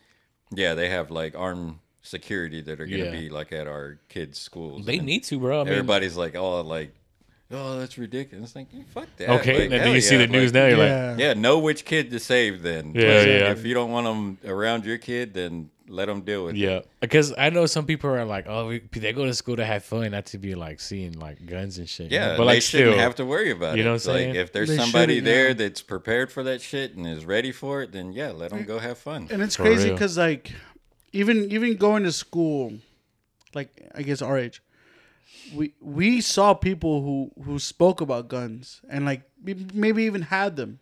yeah, they have like armed security that are going to be like at our kids' schools. They need to, bro. I mean, everybody's like, oh, like. Oh, that's ridiculous. Like, fuck that. Okay, like, and then you see the news now, you're like... Yeah, know which kid to save then. Yeah, like, yeah. If you don't want them around your kid, then let them deal with it. Yeah, because I know some people are like, oh, they go to school to have fun, not to be, like, seeing, like, guns and shit. Yeah, you know? But they like, shouldn't have to worry about it. You know what I'm saying? Like, if there's somebody there that's prepared for that shit and is ready for it, then, yeah, let them go have fun. And it's crazy because, like, even going to school, like, I guess our age, we saw people who spoke about guns and like maybe even had them,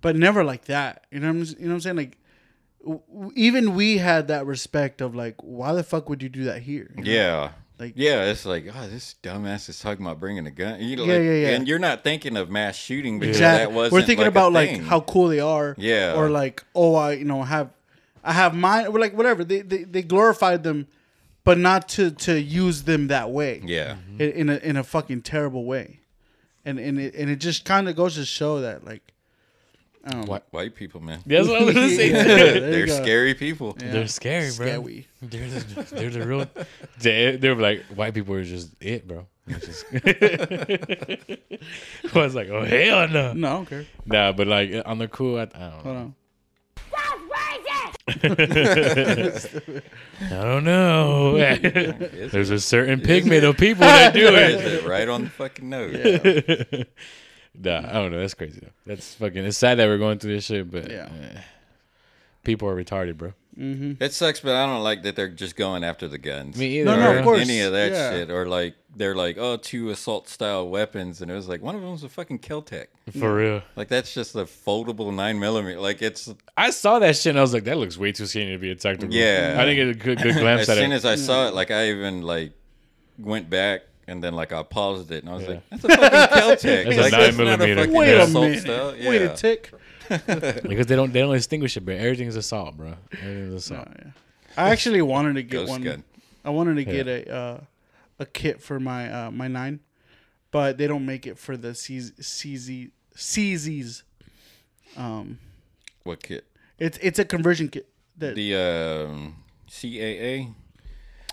but never like that. You know what I'm saying? Like even we had that respect of like, why the fuck would you do that here? You know? Yeah. Like, yeah, it's like, oh, this dumbass is talking about bringing a gun. You know, yeah, like, yeah. And you're not thinking of mass shooting because that wasn't. We're thinking like about like how cool they are. Yeah. Or like, oh, I have mine. Or like whatever. They glorified them. But not to use them that way. Yeah. In a fucking terrible way. And it just kind of goes to show that like white people, man. That's what I was gonna say. They're scary people. Yeah. They're scary, bro. Scary. They're the real. They're like white people are just it, bro. I was like, oh hell no. No, I don't care. Nah, but like on the cool, I don't know. Hold on. I don't know. There's a certain pigment of people that do it right on the fucking nose. Yeah. Nah, I don't know. That's crazy though. That's fucking. It's sad that we're going through this shit, but people are retarded, bro. Mm-hmm. It sucks, but I don't like that they're just going after the guns. Me either. No, of course. Any of that shit, or like they're like, oh, two assault style weapons, and it was like one of them was a fucking Kel-Tec. For real, like that's just a foldable 9mm. Like it's. I saw that shit and I was like, that looks way too skinny to be a tactical. Yeah, I didn't get a good glance at it. As soon as I saw it, like I even like went back. And then, like, I paused it, and I was like, that's a fucking Kel-Tec. That's like, a 9mm. Wait a minute. Yeah. Wait a tick. Because they don't distinguish it, but everything's assault, bro. Everything's assault. No, yeah. I actually wanted to get one. Gun. I wanted to get a kit for my my 9, but they don't make it for the CZs. What kit? It's a conversion kit. The CAA?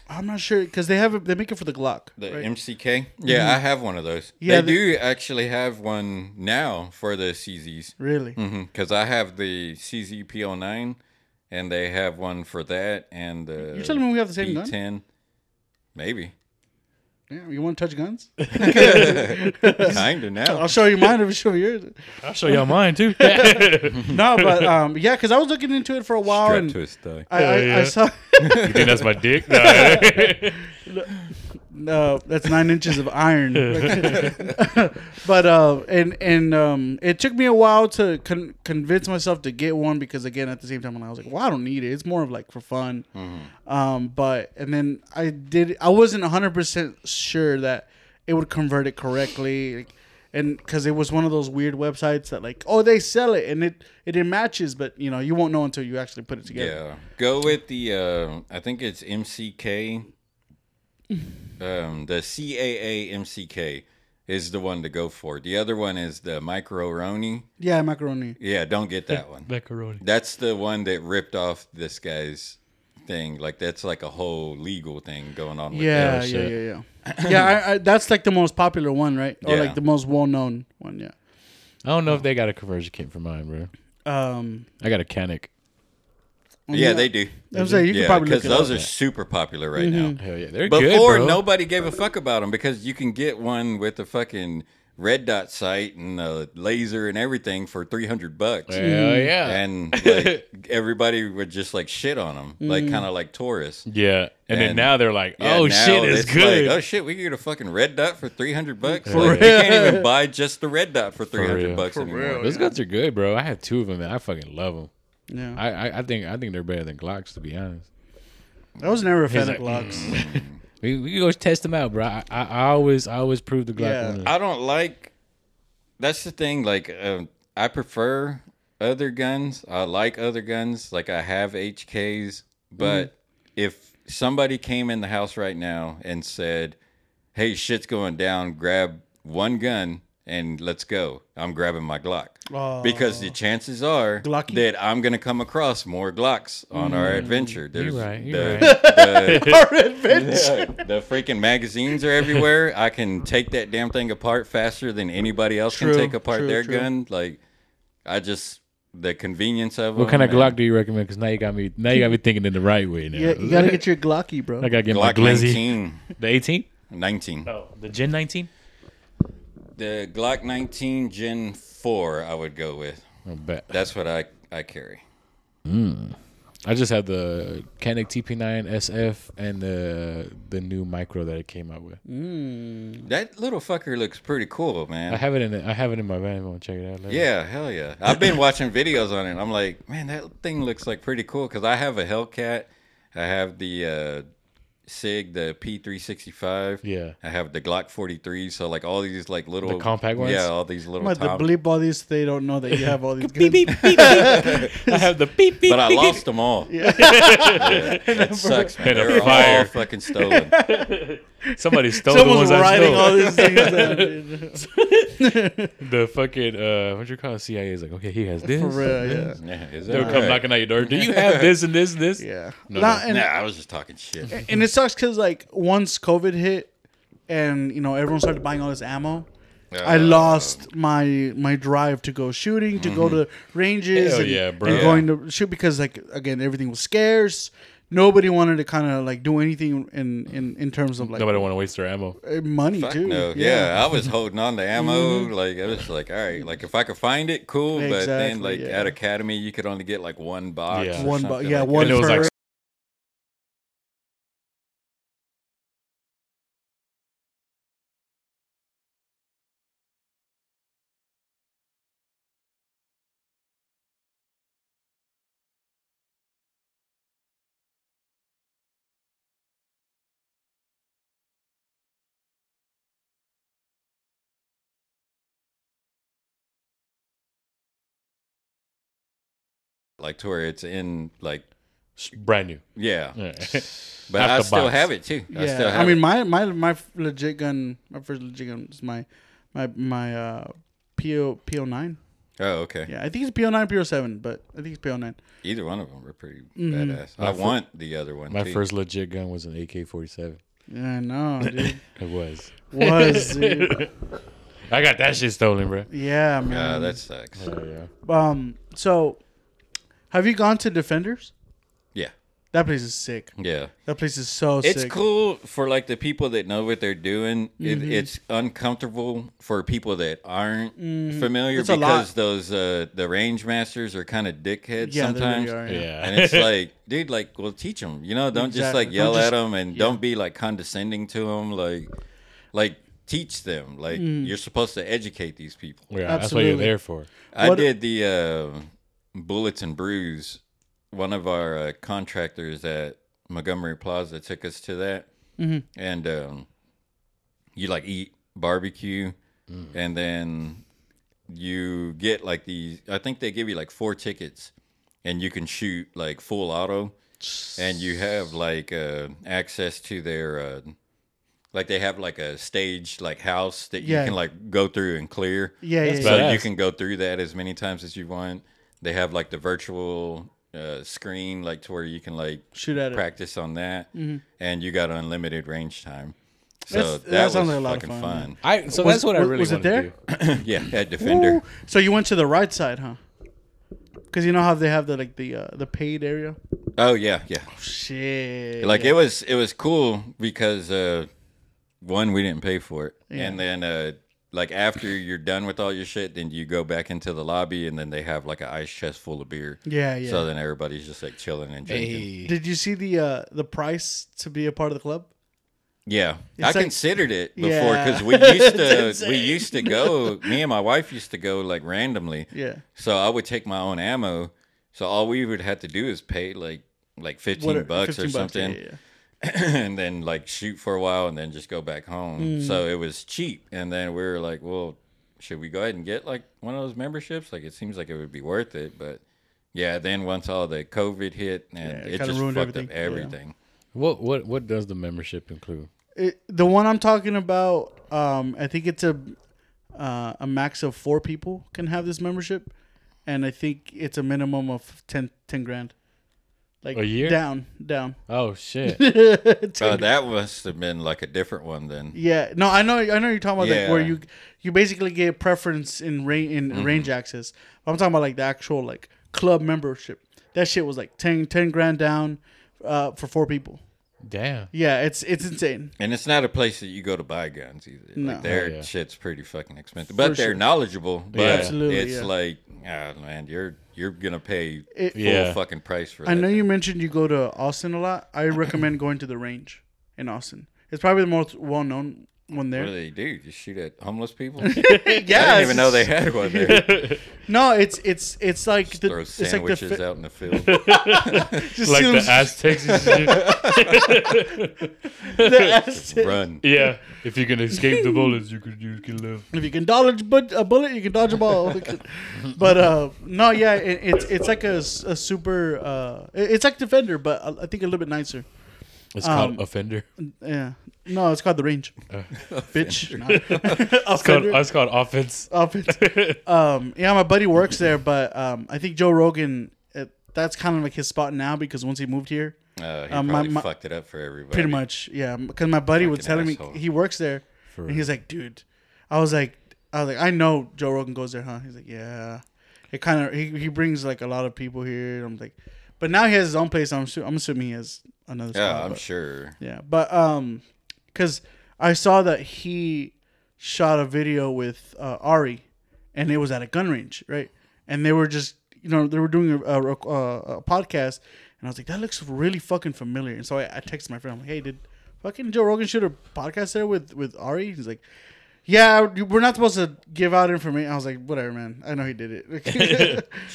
I'm not sure because they make it for the Glock. The MCK? Yeah, I have one of those. Yeah, they do actually have one now for the CZs. Really? Because I have the CZ P09, and they have one for that. And you're telling me we have the same gun? Maybe. Yeah, you want to touch guns? Kinda now. I'll show you mine if you show yours. I'll show y'all mine too. No, but yeah, because I was looking into it for a while. Strap and twist, though. I saw. You think that's my dick? No. That's 9 inches of iron. But it took me a while to convince myself to get one, because again, at the same time, when I was like, well, I don't need it. It's more of like for fun. Mm-hmm. I wasn't 100% sure that it would convert it correctly. And because it was one of those weird websites that like, oh, they sell it and it matches, but you know, you won't know until you actually put it together. Yeah, go with the I think it's MCK. The CAA MCK is the one to go for. The other one is the Microroni. Yeah, Macaroni. Yeah, don't get that one. Macaroni. That's the one that ripped off this guy's thing. Like that's like a whole legal thing going on with that. Yeah. Yeah, that's like the most popular one, right? Or like the most well-known one, yeah. I don't know if they got a conversion kit for mine, bro. I got a Canic. Yeah, they do. I'm saying you can probably look it up. Because those are super popular right now. Hell yeah, they're good, bro. Before, nobody gave a fuck about them because you can get one with a fucking red dot sight and a laser and everything for $300. Hell yeah. And like, everybody would just like shit on them, like kind of like tourists. Yeah. And then now they're like, oh, shit, it's good. Like, oh, shit, we can get a fucking red dot for $300. For like, real. You can't even buy just the red dot for $300 anymore. Real, those guns are good, bro. I have two of them and I fucking love them. Yeah, I think they're better than Glocks, to be honest. I was never a fan of Glocks. We go test them out, bro. I always prove the Glock. Yeah. I don't like. That's the thing. Like I prefer other guns. I like other guns. Like I have HKs, but if somebody came in the house right now and said, "Hey, shit's going down. Grab one gun." And let's go. I'm grabbing my Glock. Because the chances are that I'm going to come across more Glocks on our adventure. There's our adventure. The freaking magazines are everywhere. I can take that damn thing apart faster than anybody else can take apart their gun. Like, I just... The convenience of what kind of Glock do you recommend? Because now you got me thinking in the right way now. Yeah, you got to get your Glocky, bro. I got to get my Glizzy. 19. The 18? 19. Oh, the Gen 19? The Glock 19 Gen 4 I would go with. I bet. That's what I carry. I just had the Canic TP9 SF and the new Micro that it came out with. That little fucker looks pretty cool, man. I have it in my van. I want to check it out later. Yeah, hell yeah. I've been watching videos on it. I'm like, man, that thing looks like pretty cool because I have a Hellcat. I have the... Sig, the P365. Yeah, I have the Glock 43. So like all these like little the compact ones. Yeah, all these little. But the bleep all these, they don't know that you have all these. Beep, beep, beep, beep. I have the beep beep. But I lost them all. Yeah, that sucks, man. They're all fucking stolen. Somebody stole the ones I stole. All these things the fucking what you call it? CIA is like, okay, he has this. For real, yeah. They'll come knocking at your door. Do you have this and this and this? Yeah. No, I was just talking shit. And it sucks because like once COVID hit, and you know everyone started buying all this ammo, I lost my drive to go shooting, to go to ranges, and going to shoot because like again everything was scarce. Nobody wanted to kind of like do anything in terms of like nobody want to waste their ammo, money fuck too. No. Yeah, I was holding on to ammo. Like I was like, all right, like if I could find it, cool. Exactly, but then like at Academy, you could only get like one box. Yeah, one box. Yeah, like one. And it was like. Like to where it's in like brand new. Yeah. But I still have it too. Yeah. I mean, my legit gun, my first legit gun is my PO9. Oh, okay. Yeah, I think it's PO9, PO7, but I think it's PO9. Either one of them were pretty badass. I want the other one. My first legit gun was an AK-47. Yeah, I know, dude. It was. Dude. I got that shit stolen, bro. Yeah, man. Yeah, that sucks. Oh, yeah. So. Have you gone to Defenders? Yeah. That place is sick. Yeah. That place is so sick. It's cool for, like, the people that know what they're doing. Mm-hmm. It's uncomfortable for people that aren't familiar because those the range masters are kind of dickheads sometimes. They really are, yeah. And it's like, dude, like, well, teach them. You know, don't just, like, yell at them and don't be, like, condescending to them. Like, teach them. Like, you're supposed to educate these people. Yeah, that's what you're there for. I did the Bullets and Brews. One of our contractors at Montgomery Plaza took us to that. Mm-hmm. And you, like, eat barbecue. Mm. And then you get, like, these... I think they give you, like, 4 tickets. And you can shoot, like, full auto. And you have, like, access to their... like, they have, like, a stage, like, house that you can, like, go through and clear. So you can go through that as many times as you want. They have, like, the virtual... screen, like, to where you can, like, shoot at practice on that, and you got unlimited range time. So that was like fucking fun. So that's what I really wanted to do. Yeah, at Defender. Ooh. So you went to the right side, huh? Because you know how they have the, like, the paid area. Oh yeah. Oh, shit. Like, it was cool because one, we didn't pay for it, and then like, after you're done with all your shit, then you go back into the lobby, and then they have, like, an ice chest full of beer. Yeah. So then everybody's just, like, chilling and drinking. Hey. Did you see the price to be a part of the club? Yeah. I considered it before, because we used to go, me and my wife used to go, like, randomly. Yeah. So I would take my own ammo. So all we would have to do is pay, like $15 or something. Yeah. And then, like, shoot for a while and then just go back home. So it was cheap. And then we were like, well, should we go ahead and get, like, one of those memberships? Like, it seems like it would be worth it. But, yeah, then once all the COVID hit, and it just fucked up everything. Yeah. What does the membership include? The one I'm talking about, I think it's a max of 4 people can have this membership. And I think it's a minimum of 10 grand. Like, a year? Down. Oh, shit. That must have been, like, a different one then. Yeah. No, I know you're talking about that, like, where you basically get preference in range access. I'm talking about, like, the actual, like, club membership. That shit was, like, 10 grand down for 4 people. Damn. Yeah, it's insane. And it's not a place that you go to buy guns either. No. Like, their shit's pretty fucking expensive. But they're knowledgeable. But it's like, oh, man, you're going to pay full fucking price for that. I know you mentioned you go to Austin a lot. I recommend going to the range in Austin. It's probably the most well-known one there. What do they do? Just shoot at homeless people? Yeah. I didn't even know they had one there. No, it's like... Just throw sandwiches out in the field. Like the Aztecs. The Aztecs. Run. Yeah. If you can escape the bullets, you can live. If you can dodge a bullet, you can dodge a ball. But, no, yeah, it's like a super... it's like Defender, but I think a little bit nicer. It's called Offender. Yeah. No, it's called The Range. Bitch. It's called Offense. Yeah, my buddy works there, but I think Joe Rogan, that's kind of like his spot now, because once he moved here. He probably fucked it up for everybody. Pretty much, yeah. Because my buddy was telling me he works there. And he's like, dude. I was like, I know Joe Rogan goes there, huh? He's like, yeah. It kind of, he brings, like, a lot of people here. And I'm like, but now he has his own place. I'm assuming he has another spot. Yeah, sure. Yeah, but because I saw that he shot a video with Ari, and it was at a gun range, right? And they were just, you know, they were doing a podcast, and I was like, that looks really fucking familiar. And so I texted my friend, I'm like, hey, did fucking Joe Rogan shoot a podcast there with Ari? He's like, yeah, we're not supposed to give out information. I was like, whatever, man. I know he did it.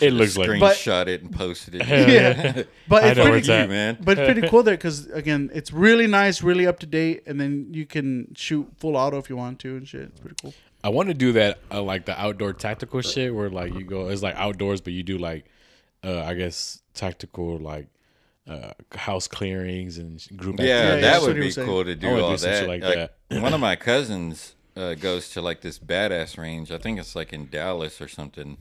It looks like screenshot it and posted it. Yeah. But it's pretty cool there, because, again, it's really nice, really up to date, and then you can shoot full auto if you want to and shit. It's pretty cool. I want to do that, like, the outdoor tactical shit where, like, you go, it's like outdoors, but you do, like, I guess, tactical, like, house clearings and group activities. Yeah, that would be cool to do all that. Like that. One of my cousins... goes to, like, this badass range. I think it's, like, in Dallas or something,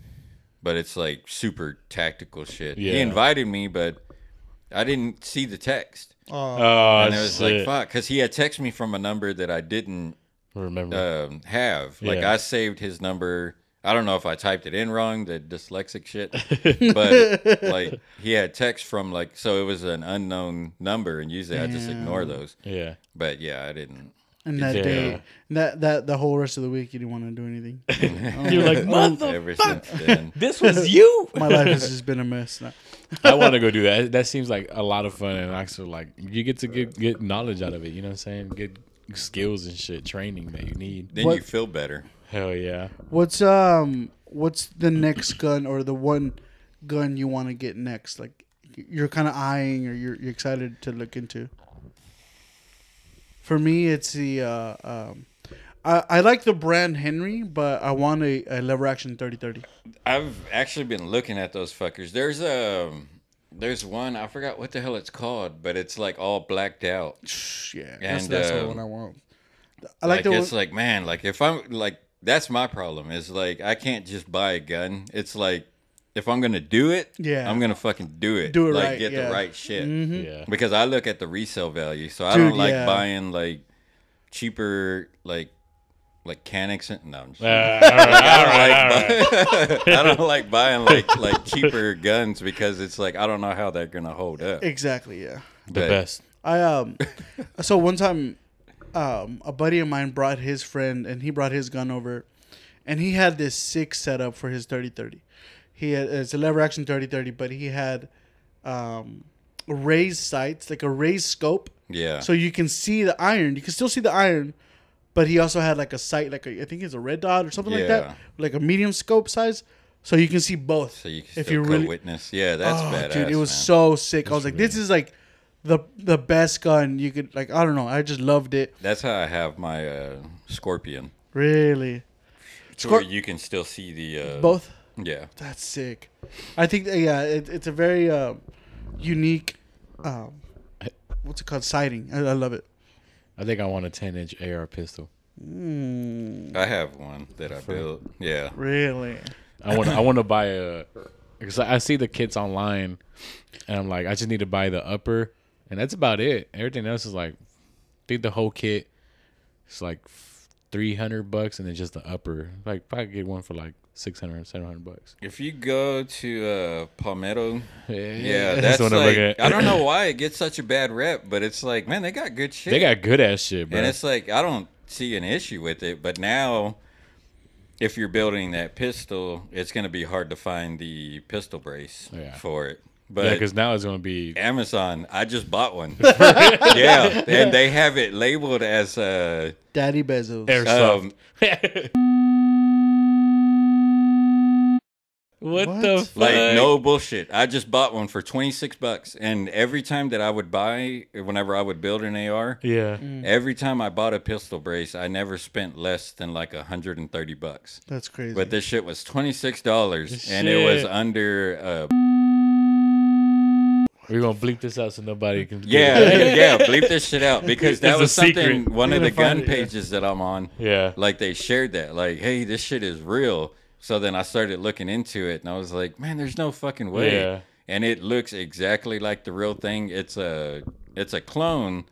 but it's, like, super tactical shit. Yeah. He invited me, but I didn't see the text. Oh, and I was like, fuck, because he had texted me from a number that I didn't remember have. Like, I saved his number. I don't know if I typed it in wrong, the dyslexic shit, but like he had text from like, so it was an unknown number, and usually I just ignore those. Yeah. But yeah, I didn't. And that day, that the whole rest of the week, you didn't want to do anything. You're like, motherfucker. Ever since then. This was you. My life has just been a mess now. I want to go do that. That seems like a lot of fun, and actually, like, you get to get knowledge out of it. You know what I'm saying? Get skills and shit, training that you need. Then you feel better. Hell yeah. What's the next gun or the one gun you want to get next? Like, you're kind of eyeing or you're excited to look into. For me, it's the I like the brand Henry, but I want a lever action 30-30. I've actually been looking at those fuckers. There's one, I forgot what the hell it's called, but it's like all blacked out. Yeah, and that's the one I want. I like the. It's like, man, like if I'm like, that's my problem. Is like I can't just buy a gun. It's like, if I'm going to do it, I'm going to fucking do it. Do it like, right. Get the right shit. Mm-hmm. Yeah. Because I look at the resale value. So I don't like buying like cheaper, like Canics. No, I'm just I don't like buying like cheaper guns because it's like, I don't know how they're going to hold up. Exactly. Yeah. The best. So one time, a buddy of mine brought his friend and he brought his gun over and he had this six set up for his 30-30. He had, it's a lever action 30-30, but he had raised sights, like a raised scope. Yeah. So you can see the iron. You can still see the iron, but he also had like a sight, like I think it's a red dot or something like that, like a medium scope size. So you can see both. So you can still really witness. Yeah, that's badass. Dude, it was so sick. That's I was like, this is like the best gun you could, like, I don't know. I just loved it. That's how I have my Scorpion. Really? Where you can still see the both. Yeah, that's sick. I think it's a very unique. What's it called? Sighting. I love it. I think I want a 10-inch AR pistol. Mm. I have one that I built. Yeah, really. I want to buy a, because I see the kits online, and I'm like, I just need to buy the upper, and that's about it. Everything else is like, I think the whole kit is like $300, and then just the upper. Like, probably get one for like $600, $700. If you go to Palmetto, that's like, I don't know why it gets such a bad rep, but it's like, man, they got good shit. They got good ass shit, bro. And it's like, I don't see an issue with it, but now if you're building that pistol, it's going to be hard to find the pistol brace for it. But because now it's going to be Amazon. I just bought one. And they have it labeled as Daddy Bezos. Airsoft. What the fuck? Like, no bullshit. I just bought one for $26, and every time that I would buy, whenever I would build an AR, every time I bought a pistol brace, I never spent less than like $130. That's crazy. But this shit was $26, and it was under. We're gonna bleep this out so nobody can. Bleep this shit out, because that was something. Secret. One of the gun pages that I'm on. Yeah, like they shared that. Like, hey, this shit is real. So then I started looking into it, and I was like, man, there's no fucking way. Yeah. And it looks exactly like the real thing. It's a clone,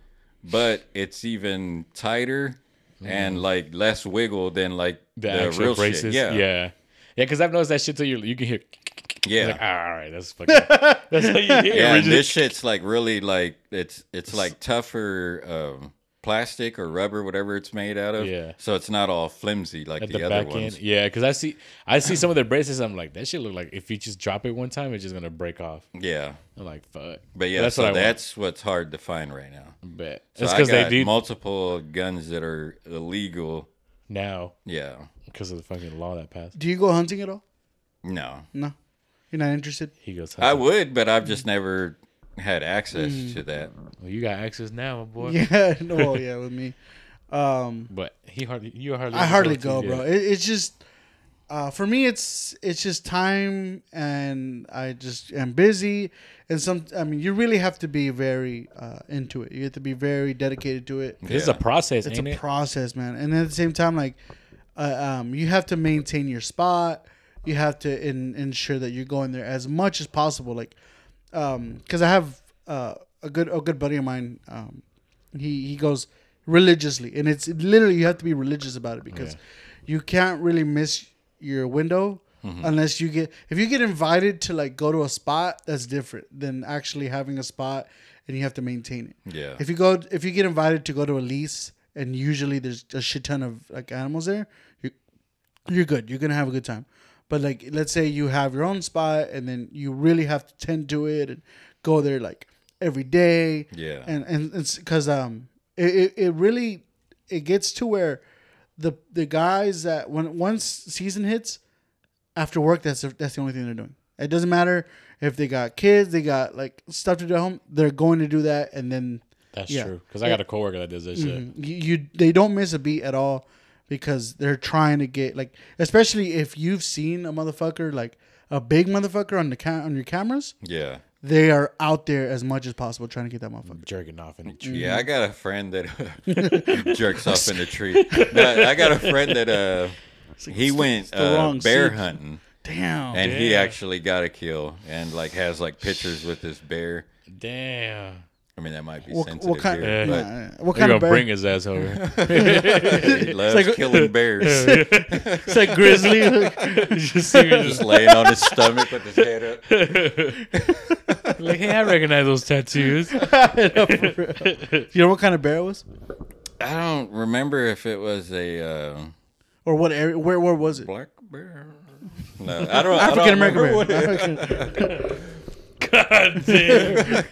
but it's even tighter and like less wiggle than like the real braces. Shit. Yeah. Because I've noticed that shit till you can hear. Yeah. Like, all right, that's fucking. That's how you hear. Yeah, and this shit's like really like it's like tougher. Plastic or rubber, whatever it's made out of, so it's not all flimsy like the other ones. End, because I see some of their braces, I'm like, that shit look like if you just drop it one time, it's just gonna break off. Yeah, I'm like, fuck. But yeah, that's what's hard to find right now. Bet so it's because they do multiple guns that are illegal now. Yeah, because of the fucking law that passed. Do you go hunting at all? No. You're not interested? He goes hunting. I would, but I've just never had access to that. Well, you got access now, my boy. Yeah, with me. But I hardly go, bro. It's just for me, it's just time, and I just am busy. And you really have to be very into it. You have to be very dedicated to it. It's a process. It's a process, man. And at the same time, like you have to maintain your spot. You have to ensure that you're going there as much as possible. Like. Because I have a good buddy of mine. He goes religiously, and it's literally, you have to be religious about it, because you can't really miss your window. Mm-hmm. Unless you get, if you get invited to like go to a spot, that's different than actually having a spot and you have to maintain it. Yeah. If you go, if you get invited to go to a lease and usually there's a shit ton of like animals there, you're good. You're going to have a good time. But like, let's say you have your own spot and then you really have to tend to it and go there like every day. Yeah. And it's because it really, it gets to where the guys that when once season hits, after work, that's the only thing they're doing. It doesn't matter if they got kids, they got like stuff to do at home. They're going to do that, and then that's true. Because I got a coworker that does this shit. They don't miss a beat at all because they're trying to get like, especially if you've seen a motherfucker like a big motherfucker on the on your cameras. Yeah, they are out there as much as possible trying to get that motherfucker jerking off in a tree. Yeah, I got a friend that jerks off in a tree. No, I got a friend that like he went bear hunting. Damn. And he actually got a kill and like has like pictures with this bear. Damn. I mean, that might be sensitive. What kind of bear? You're going to bring his ass over. He loves killing bears. It's like grizzly. Just laying on his stomach with his head up. Like, hey, I recognize those tattoos. You know what kind of bear it was? I don't remember if it was a... or what area? Where was it? Black bear? No, I don't. African American bear. God damn.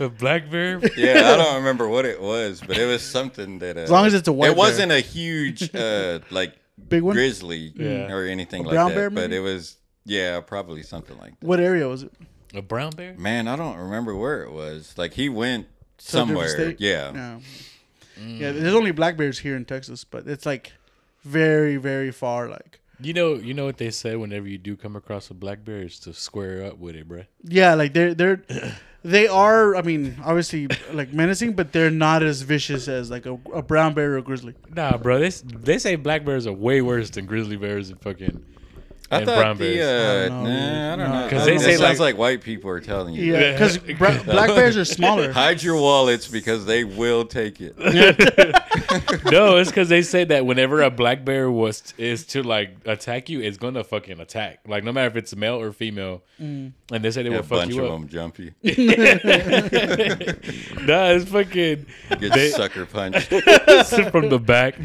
A black bear? Yeah, I don't remember what it was, but it was something that. As long as it's a white bear. It wasn't a huge, like big one? Grizzly or anything like that. Brown bear, maybe? But it was, probably something like that. What area was it? A brown bear? Man, I don't remember where it was. Like he went somewhere. Yeah. No. Mm. Yeah. There's only black bears here in Texas, but it's like. Very, very far, like. You know what they say whenever you do come across a black bear is to square up with it, bro. Yeah, like they are. I mean, obviously, like menacing, but they're not as vicious as like a brown bear or a grizzly. Nah, bro, they say black bears are way worse than grizzly bears and fucking. I thought brown bears. I don't know. Because they say sounds like white people are telling you. Yeah, because black bears are smaller. Hide your wallets because they will take it. No, it's because they say that whenever a black bear is to like attack you, it's gonna fucking attack. Like no matter if it's male or female, and they say they will fuck you up. A bunch of them jump you. Nah, it's fucking. Get sucker punched from the back.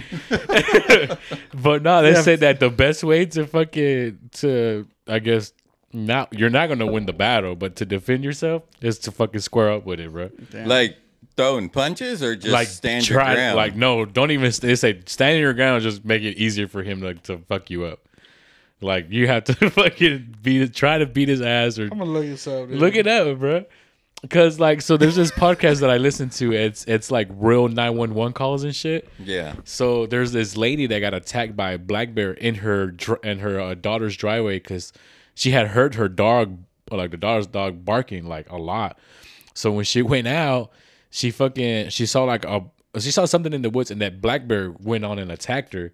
But no, they say that the best way to fucking. To I guess not you're not gonna win the battle, but to defend yourself is to fucking square up with it, bro. Damn. Like throwing punches or just like stand your ground. Like no, don't even. They say standing your ground just make it easier for him to fuck you up. Like you have to fucking try to beat his ass or I'm gonna look it up, bro. Because like so, there's this podcast that I listen to. It's like real 911 calls and shit. Yeah. So there's this lady that got attacked by a black bear in her daughter's driveway because she had heard her dog, like the daughter's dog, barking like a lot. So when she went out, she saw something in the woods, and that black bear went on and attacked her.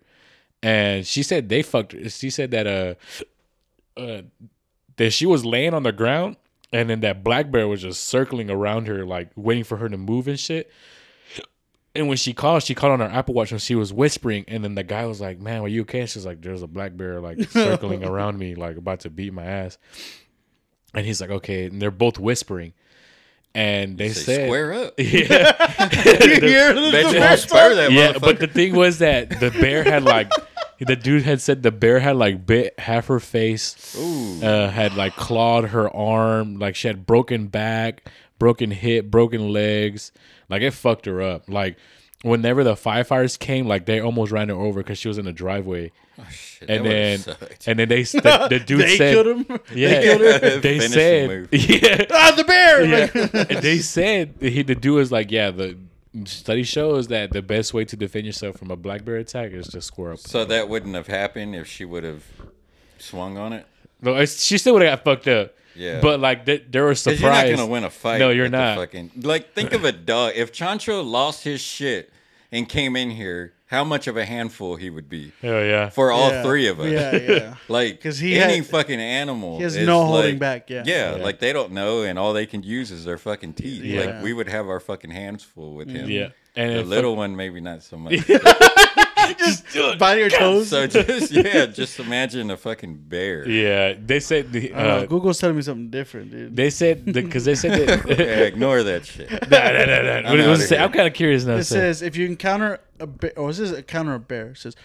And she said they fucked her. She said that that she was laying on the ground. And then that black bear was just circling around her, like waiting for her to move and shit. And when she called on her Apple Watch and she was whispering. And then the guy was like, "Man, are you okay?" She's like, "There's a black bear like circling around me, like about to beat my ass." And he's like, "Okay." And they're both whispering. And they said, "Square up." Yeah. Yeah, but the thing was that the bear had like. The dude had said the bear had like bit half her face, had like clawed her arm, like she had broken back, broken hip, broken legs, like it fucked her up. Like whenever the firefighters came, like they almost ran her over because she was in the driveway. Oh, shit, and then the dude said, "Killed him." Yeah, they killed her. They said, "Yeah, the bear." Yeah. They said the dude was like, "Yeah, the." Study shows that the best way to defend yourself from a black bear attack is to square up. So that wouldn't have happened if she would have swung on it? No, she still would have got fucked up. Yeah. But, like, there was surprise. You're not going to win a fight. No, you're not. Like, think of a dog. If Chancho lost his shit and came in here, how much of a handful he would be? Hell yeah. For all three of us. Yeah, yeah. Like, any fucking animal. He has no holding back, yeah. Yeah, like, they don't know, and all they can use is their fucking teeth. Yeah. Like, we would have our fucking hands full with him. Yeah. And the little one, maybe not so much. Just do it. Biting your toes. So just imagine a fucking bear. Yeah, they said the, Google's telling me something different, dude. They said because they said that, yeah, ignore that shit. Nah. I'm kind of curious now. It says if you encounter a bear, or is this encounter a bear? It says,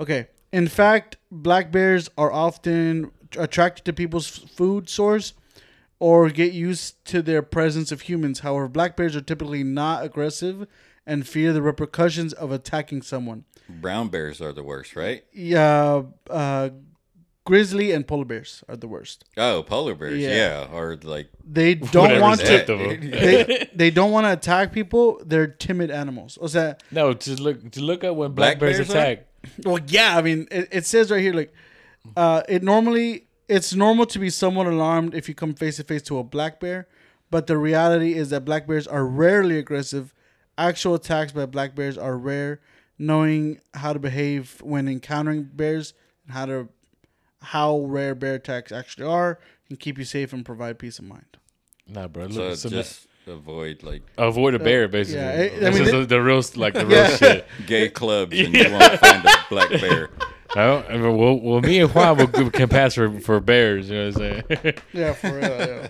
okay. In fact, black bears are often attracted to people's food source or get used to their presence of humans. However, black bears are typically not aggressive and fear the repercussions of attacking someone. Brown bears are the worst, right? Yeah. Grizzly and polar bears are the worst. Oh, polar bears, yeah. Or like they don't want to. They don't want to attack people. They're timid animals. What's that? No, to look at when black bears attack. Well, yeah, I mean, it says right here, like, it's normal to be somewhat alarmed if you come face to face to a black bear, but the reality is that black bears are rarely aggressive. Actual attacks by black bears are rare. Knowing how to behave when encountering bears and how rare bear attacks actually are can keep you safe and provide peace of mind. Nah, bro. Look, so just... Avoid a bear, basically. Yeah, I mean, the real shit. Gay clubs, and you won't find a black bear. Me and Juan can pass for bears. You know what I'm saying? Yeah, for real.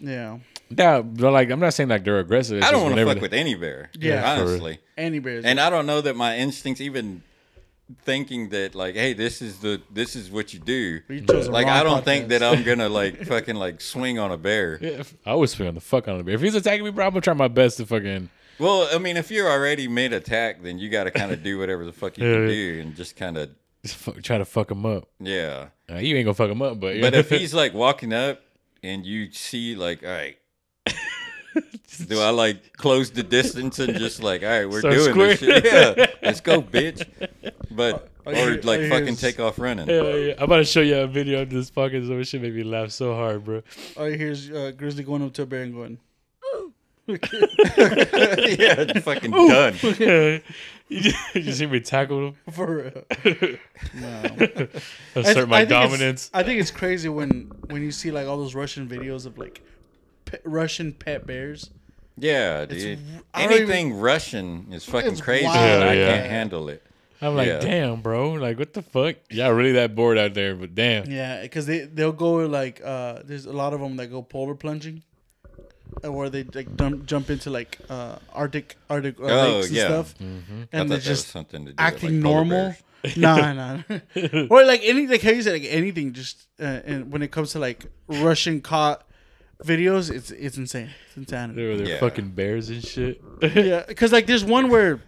Yeah. No, but like I'm not saying like they're aggressive. I don't want to fuck with any bear. Yeah, honestly, any bears. And I don't know that my instincts even. Thinking that like, hey, this is what you do. Like, I don't think that I'm gonna like fucking like swing on a bear. Yeah, I always swing on the fuck on a bear. If he's attacking me, bro, I'm gonna try my best to fucking. Well, I mean, if you're already mid attack, then you got to kind of do whatever the fuck you can do and just kind of try to fuck him up. Yeah, you ain't gonna fuck him up, but if he's like walking up and you see like, all right. Do I like close the distance and just like, all right, we're doing this shit. Yeah, let's go, bitch. But fucking take off running. Yeah. I'm about to show you a video of this podcast. This shit made me laugh so hard, bro. All right, here's Grizzly going up to a bear and going, yeah, fucking done. You just hear me tackle him for real. No. Assert my dominance. I think it's crazy when you see like all those Russian videos of like. Russian pet bears. Yeah, dude. Anything Russian is fucking crazy. Yeah. I can't handle it. I'm like, damn, bro. Like, what the fuck? Y'all really that bored out there, but damn. Yeah, because they'll go like, there's a lot of them that go polar plunging. Where they like jump into like Arctic lakes and stuff. Mm-hmm. And they're just something to do acting with, like, normal. Nah. Or like anything, like how you said, like anything just, and when it comes to like Russian caught videos, it's insane. It's insanity. They're fucking bears and shit. Yeah, because like there's one where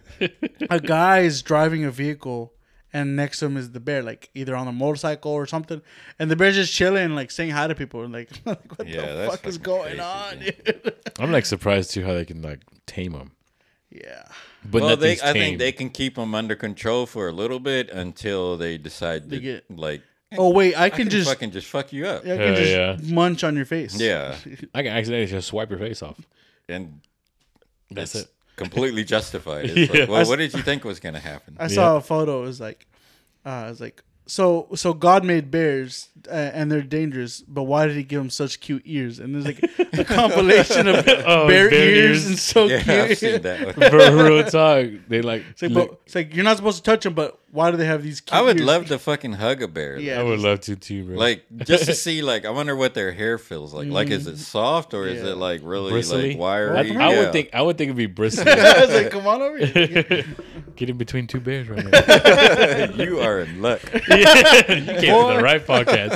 a guy is driving a vehicle and next to him is the bear, like either on a motorcycle or something, and the bear's just chilling, like saying hi to people, and like, what the fuck is going on, dude? I'm like surprised too how they can like tame them. Yeah. But well, I think they can keep them under control for a little bit until they decide to get like. Oh wait! I can just fuck you up. I can just munch on your face. Yeah, I can accidentally just swipe your face off, and that's it. Completely justified. It's like, well, what did you think was gonna happen? I saw a photo. It was like, so God made bears and they're dangerous, but why did He give them such cute ears? And there's like a compilation of bear ears and so cute. I've seen that. For real talk, they like. It's like you're not supposed to touch them, but why do they have these cute ears? I would love to fucking hug a bear. Yeah, I would love to too, bro. Like just to see, like I wonder what their hair feels like. Mm-hmm. Like is it soft or is it like really bristly? Like wiry? I would think it'd be bristly. I was like, come on over here. Get in between two bears right now. You are in luck. You came to the right podcast.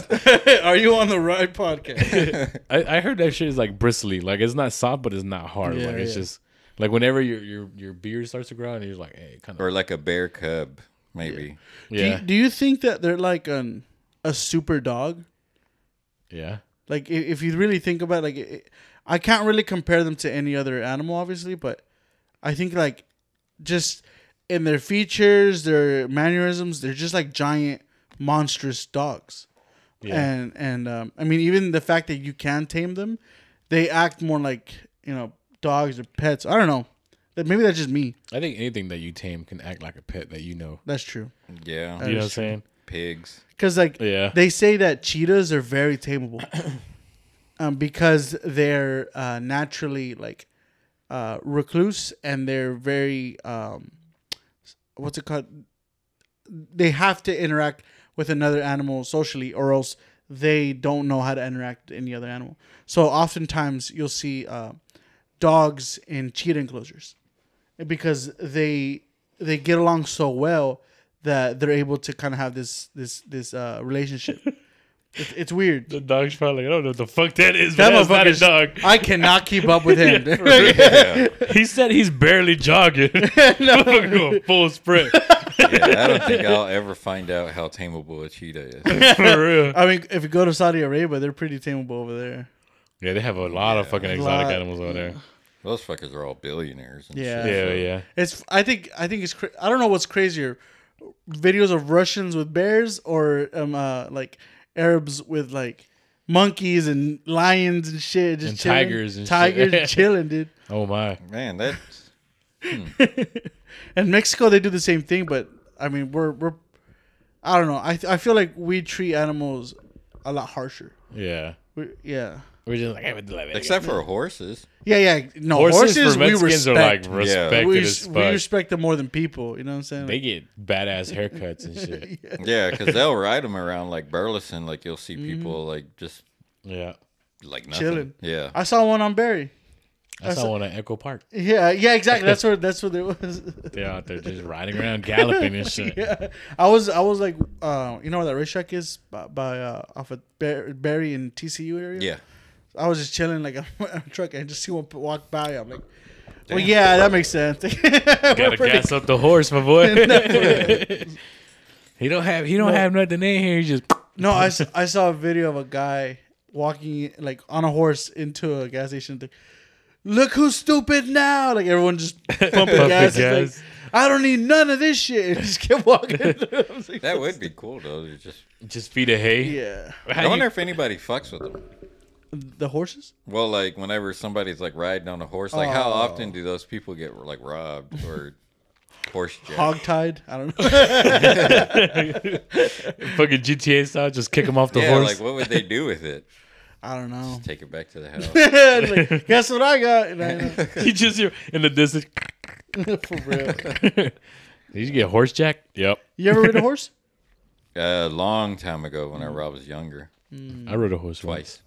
Are you on the right podcast? I heard that shit is like bristly. Like it's not soft, but it's not hard. Yeah, like it's just like whenever your beard starts to grow and you're like, hey, kind of. Or like a bear cub, maybe. Yeah. Do you think that they're like a super dog? Yeah. Like if you really think about it, like I can't really compare them to any other animal, obviously, but I think like just. In their features, their mannerisms, they're just like giant, monstrous dogs. Yeah. And I mean, even the fact that you can tame them, they act more like, you know, dogs or pets. I don't know. Maybe that's just me. I think anything that you tame can act like a pet that you know. That's true. Yeah. You know what I'm saying? Pigs. Because like they say that cheetahs are very tameable because they're naturally like recluse and they're very... what's it called? they have to interact with another animal socially, or else they don't know how to interact with any other animal. So oftentimes you'll see dogs in cheetah enclosures because they get along so well that they're able to kind of have this relationship. It's weird. The dog's probably, I don't know what the fuck that is, but that's not a dog. I cannot keep up with him. Yeah. He said he's barely jogging. No. Going full sprint. Yeah, I don't think I'll ever find out how tameable a cheetah is. For real. I mean, if you go to Saudi Arabia, they're pretty tameable over there. Yeah, they have a lot of fucking exotic animals over there. Those fuckers are all billionaires. And shit. Yeah, so. Yeah. It's. I think it's. I don't know what's crazier, videos of Russians with bears or like Arabs with like monkeys and lions and shit, just and chilling. Tigers chilling, dude. Oh my man, that's. And Mexico, they do the same thing, but I mean, we're I don't know. I feel like we treat animals a lot harsher. Yeah. We're just like, I would love it. Except for horses. Yeah. No, horses for Mexicans we respect. Are like respected as fuck. We respect them more than people. You know what I'm saying? They get badass haircuts and shit. Yeah, because they'll ride them around like Burleson. Like you'll see people like just like nothing. Chilling. Yeah. I saw one on Barry. I saw one at Echo Park. Yeah, exactly. That's where they was. They're out there just riding around, galloping and shit. Yeah. I was like, you know where that racetrack is by off of Barry and TCU area. Yeah. I was just chilling like a truck and just see one walk by. I'm like, well, yeah, that makes sense. Gotta gas up the horse, my boy. He don't have nothing in here. He just I saw a video of a guy walking like on a horse into a gas station. Thing. Look who's stupid now! Like everyone just pumping gas. Like, I don't need none of this shit. And just kept walking. Like, that would be cool though. Just feed a hay. Yeah. I wonder if anybody fucks with them. The horses? Well, like whenever somebody's like riding on a horse, like how often do those people get like robbed or horse jacked? Hogtied? I don't know. Fucking GTA style, just kick them off the horse. Like what would they do with it? I don't know. Just take it back to the house. Like, guess what I got? And you just hear in the distance. For real. Did you get horse jacked? Yep. You ever rode a horse? A long time ago whenever I was younger. Mm. I rode a horse twice.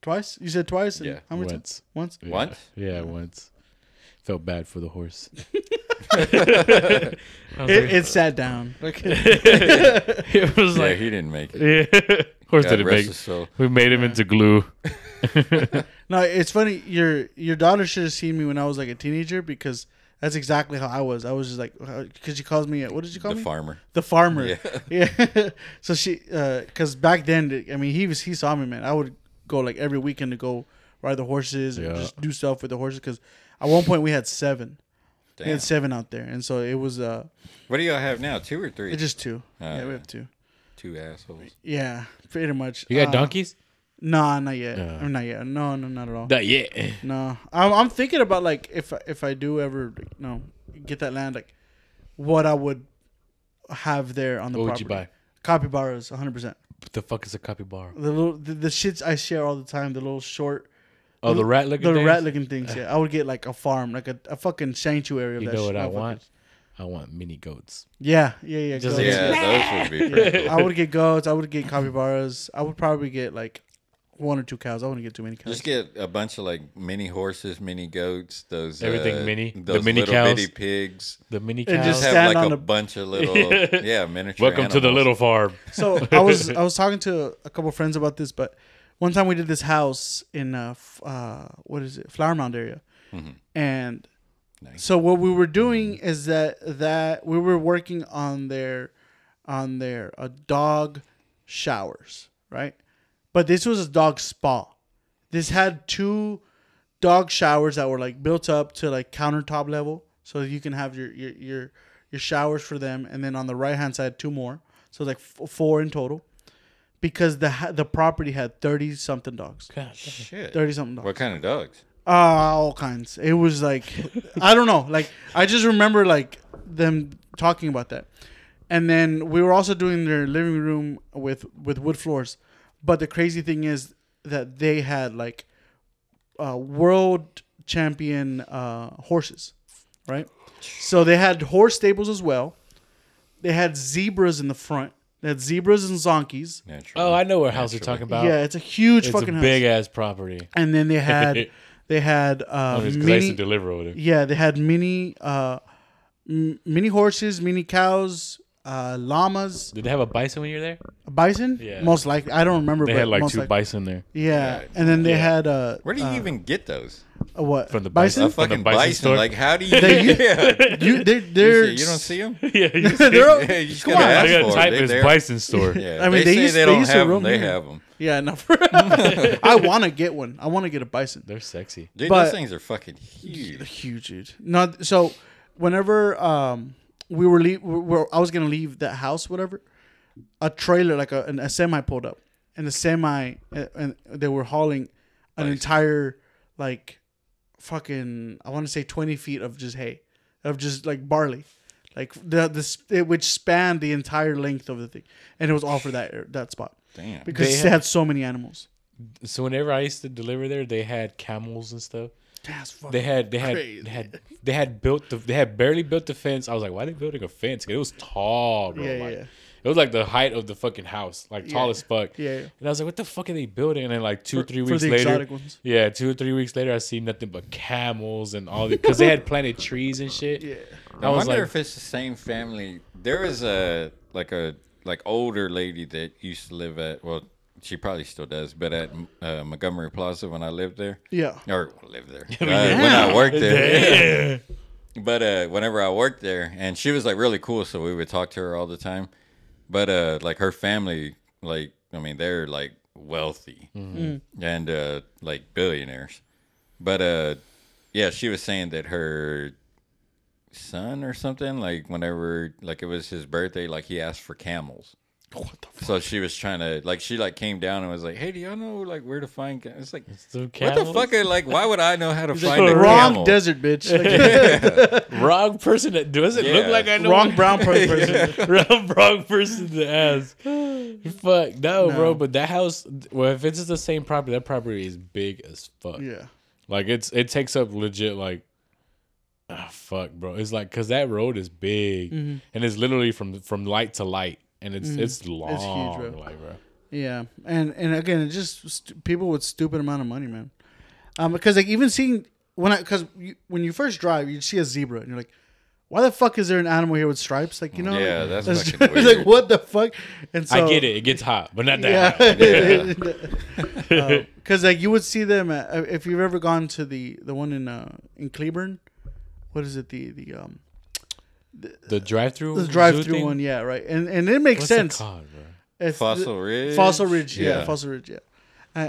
Twice? You said twice? And yeah. How many times? Once? Yeah. Once? Yeah, once. Felt bad for the horse. It sat down. It was like he didn't make it. Yeah. Horse didn't make it. We made him into glue. No, it's funny. Your daughter should have seen me when I was like a teenager because that's exactly how I was. I was just like, because she calls me. What did you call me? The farmer. The farmer. Yeah. So she, because back then, I mean, he saw me, man. I would go like every weekend to go ride the horses and just do stuff with the horses because at one point we had 7. Damn. We had 7 out there, and so it was. What do y'all have now? 2 or 3? Just 2. We have 2. 2 assholes. Yeah, pretty much. You got donkeys? No, not yet. Not yet. No, not at all. Not yet. No, I'm thinking about like if I do ever get that land, like what I would have there on the property. What would you buy? Capybaras, 100%. What the fuck is a capybara? The little the shits I share all the time. The little short. Oh, the rat looking things? The rat looking things, yeah. I would get like a farm, like a fucking sanctuary of that shit. You know what I want? I want mini goats. Yeah. Just goats. Yeah, those would be pretty cool. I would get goats. I would get capybaras. I would probably get like 1 or 2 cows. I wouldn't get too many cows. Just get a bunch of like mini horses, mini goats, those. Everything mini. Those the mini little cows. Bitty pigs. The mini cows. And just have like a bunch of little, miniature Welcome animals. To the little farm. So I was talking to a couple of friends about this, but one time we did this house in Flower Mound area, and so what we were doing is that we were working on their dog showers, right? But this was a dog spa. This had 2 dog showers that were like built up to like countertop level, so you can have your showers for them, and then on the right hand side 2 more, so like 4 in total. Because the property had 30-something dogs. God, shit. 30-something dogs. What kind of dogs? All kinds. It was like, I don't know. Like, I just remember, like, them talking about that. And then we were also doing their living room with wood floors. But the crazy thing is that they had, like, world champion horses, right? So they had horse stables as well. They had zebras in the front. They had zebras and zonkies. Naturally. Oh, I know what house you're talking about. Yeah, it's a huge fucking house. It's a big ass property. And then they had mini. I used to deliver over there. Yeah, they had mini horses, mini cows, llamas. Did they have a bison when you were there? A bison? Yeah. Most likely. I don't remember. They had like two bison there. Yeah. And then they had where do you even get those? A what? From the bison? A fucking bison store? Like, how do you... You don't see them? Yeah, you see them. You just gotta ask for them. Type is bison store. Yeah, I mean, they say they don't have them. They have them. Yeah, no. I want to get one. I want to get a bison. They're sexy. Dude, those things are fucking huge. They're huge, dude. No, so, whenever I was going to leave that house, whatever, a trailer, like a semi pulled up. And the semi, and they were hauling an entire, like... fucking, I want to say 20 feet of just hay, of just like barley, like which spanned the entire length of the thing, and it was all for that spot. Damn, because they had so many animals. So whenever I used to deliver there, they had camels and stuff. That's fucking crazy. They had barely built the fence. I was like, why are they building a fence? It was tall, bro. Yeah, yeah. It was like the height of the fucking house, like tall as fuck. Yeah, yeah. And I was like, what the fuck are they building? And then like 2 or 3 weeks later. For the exotic ones. Yeah, 2 or 3 weeks later, I see nothing but camels and all the... Because they had planted trees and shit. Yeah. I was wonder if it's the same family. There was a older lady that used to live at... Well, she probably still does, but at Montgomery Plaza when I lived there. Yeah. Or lived there. When I worked there. Yeah. But whenever I worked there, and she was like really cool, so we would talk to her all the time. But like her family, like I mean, they're like wealthy and like billionaires. But yeah, she was saying that her son or something, like whenever like it was his birthday, like he asked for camels. What the fuck? So she was trying to like she like came down and was like, hey, do y'all know like where to find camels? It's like camels? What the fuck? Like why would I know how to find a wrong camel? Desert bitch? Like, yeah. Wrong person that doesn't look like I know. Wrong brown person. Wrong person to ask. Fuck no, bro. But that house, well, if it's the same property, that property is big as fuck. Yeah, like it takes up legit like. Ah, fuck, bro. It's like because that road is big and it's literally from light to light. And it's long. It's huge, bro. Like, bro. Yeah. And again, it's just people with stupid amount of money, man. Because like even seeing when you first drive, you see a zebra and you're like, why the fuck is there an animal here with stripes? Like, you know, yeah, like, that's fucking weird. Like what the fuck? And so, I get it. It gets hot, but not that hot. Yeah. Because like you would see them if you've ever gone to the one in Cleburne. What is it? The drive-through? The drive-through one, yeah, right. And it makes sense. What's it called, bro? It's Fossil Ridge? Fossil Ridge, yeah. Fossil Ridge, yeah.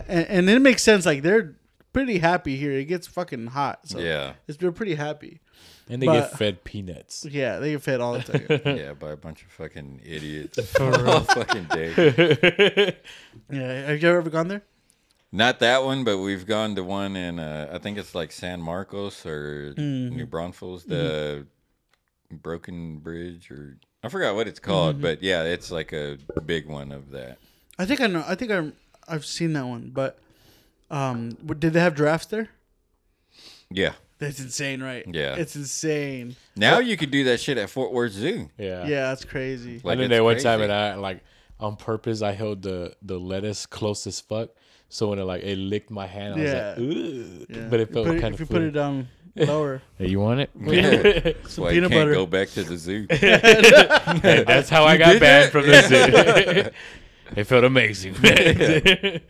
And it makes sense. Like, they're pretty happy here. It gets fucking hot. So yeah. They're pretty happy. And they get fed peanuts. Yeah, they get fed all the time. Yeah, by a bunch of fucking idiots. For real. Fucking day. Yeah, have you ever gone there? Not that one, but we've gone to one in, I think it's like San Marcos or New Braunfels. The... Broken Bridge, or I forgot what it's called, but yeah, it's like a big one of that. I think I know. I think I've seen that one, but did they have drafts there? Yeah, that's insane, right? Yeah, it's insane. Now you could do that shit at Fort Worth Zoo. Yeah, yeah, that's crazy. Like, and then there one time, and I like on purpose, I held the lettuce close as fuck, so when it licked my hand, I was like, ugh, but it felt kind of. If you put it down. Lower. Hey, you want it? Yeah. That's why you can't go back to the zoo. Hey, that's how I got banned from the zoo. It felt amazing. It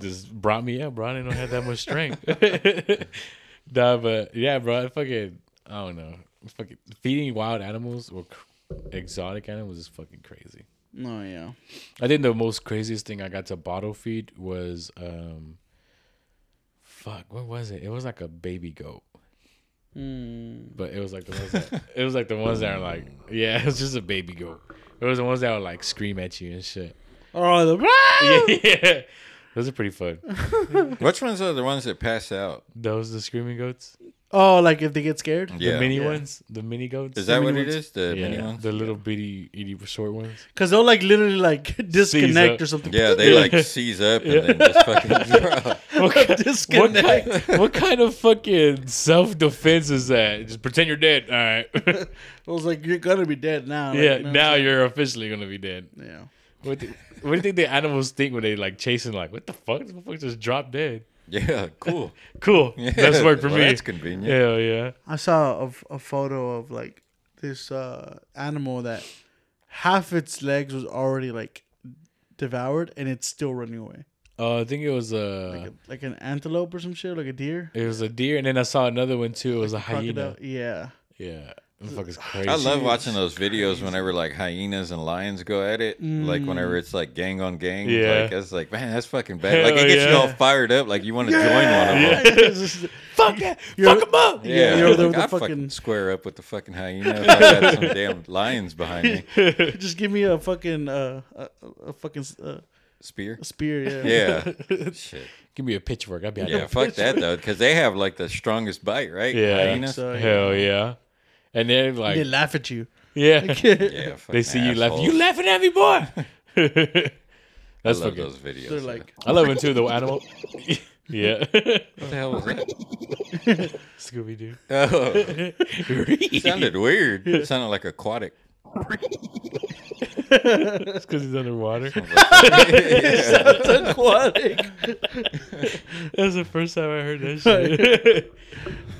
just brought me up, bro. I didn't have that much strength. Nah, but yeah, bro. I don't know. Fucking feeding wild animals or exotic animals is fucking crazy. Oh, yeah. I think the most craziest thing I got to bottle feed was, what was it? It was like a baby goat. But it was like the ones that are like, yeah, it was just a baby goat. It was the ones that would like scream at you and shit. Oh, yeah. Those are pretty fun. Which ones are the ones that pass out? Those the screaming goats. Oh, like if they get scared? Yeah. The mini ones? The mini goats? Is that what it is? The mini ones? The little bitty, itty short ones? Because they'll like literally like disconnect or something. Yeah, they like seize up and then just fucking drop. What kind of fucking self-defense is that? Just pretend you're dead. All right. I was like, you're going to be dead now. Like, yeah, now you're officially going to be dead. Yeah. What do you think the animals think when they like chasing? Like, what the fuck? This motherfucker just dropped dead. Yeah, cool. Cool. Yeah. That's work for me. That's convenient. Hell yeah. I saw a photo of like this animal that half its legs was already like devoured and it's still running away. Oh, I think it was like an antelope or some shit, like a deer. It was a deer, and then I saw another one too. It was like a hyena. Yeah. Yeah. Fuck crazy. I love watching those videos whenever like hyenas and lions go at it. Like whenever it's like gang on gang. Yeah. Like that's like, man, that's fucking bad. Hell, like it gets you all fired up. Like you want to join one of them. Just, fuck that. Fuck them up. Yeah. You're like, I fucking square up with the fucking hyena if I got some damn lions behind me. Just give me a fucking spear? A spear, yeah. Yeah. Shit. Give me a pitchfork. I'd be yeah, fuck that though. Because they have like the strongest bite, right? Yeah. Hyenas. So, hell yeah. And they're like, they laugh at you. Yeah. Yeah, they see assholes. You laughing. You laughing at me, boy. That's I love those videos. They're like, I love it too, the animal. Yeah. What the hell was that? Scooby Doo. Oh. It sounded weird. It sounded like aquatic. It's because he's underwater. It sounds aquatic. That was the first time I heard that shit.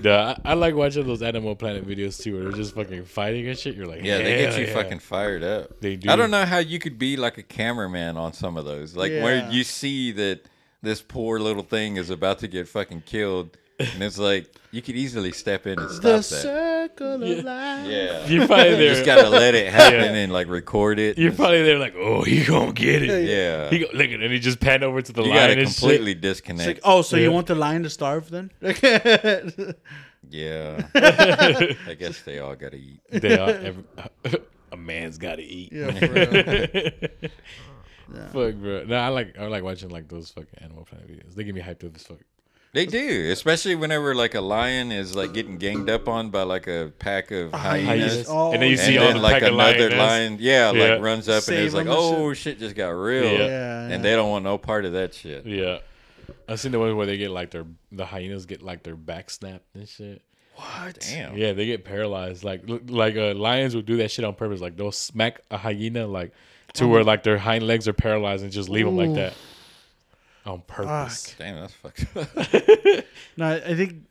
Duh, I like watching those Animal Planet videos too, where they're just fucking fighting and shit. You're like, yeah, they get you fucking fired up. They do. I don't know how you could be like a cameraman on some of those. Like where you see that this poor little thing is about to get fucking killed. And it's like, you could easily step in and stop that. The circle of life. Yeah. You're probably there. You just got to let it happen and, like, record it. You're probably there like, oh, he going to get it. Yeah. He look at it. And he just panned over to the lion and completely shit. Disconnect. Like, oh, so you want the lion to starve then? Yeah. I guess they all got to eat. They all, a man's got to eat. Yeah, for real. Yeah. Fuck, bro. No, I like watching, like, those fucking Animal Planet videos. They get me hyped up as fuck. They do, especially whenever like a lion is like getting ganged up on by like a pack of hyenas, and then you see all the like pack another of lion, like runs up and is like, "Oh shit, just got real," and they don't want no part of that shit. Yeah, I've seen the one where they get like the hyenas get like their back snapped and shit. What? Damn. Yeah, they get paralyzed. Like lions will do that shit on purpose. Like they'll smack a hyena like to where like their hind legs are paralyzed and just leave them like that. On purpose. Fuck. Damn, that's fucked up. No, I think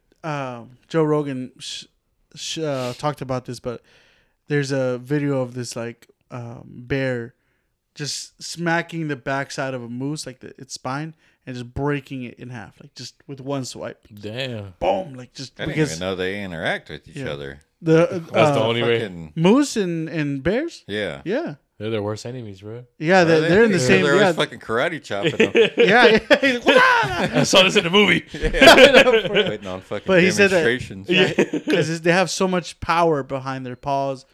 Joe Rogan talked about this, but there's a video of this like bear just smacking the backside of a moose, like its spine, and just breaking it in half, like just with one swipe. Damn. Boom. Like just. I didn't even know they interact with each other. That's the only way. Moose and bears. Yeah. Yeah. They're their worst enemies, bro. Yeah, they're in the same. They're always fucking karate chopping them. I saw this in a movie. Waiting on fucking demonstrations. Because they have so much power behind their paws,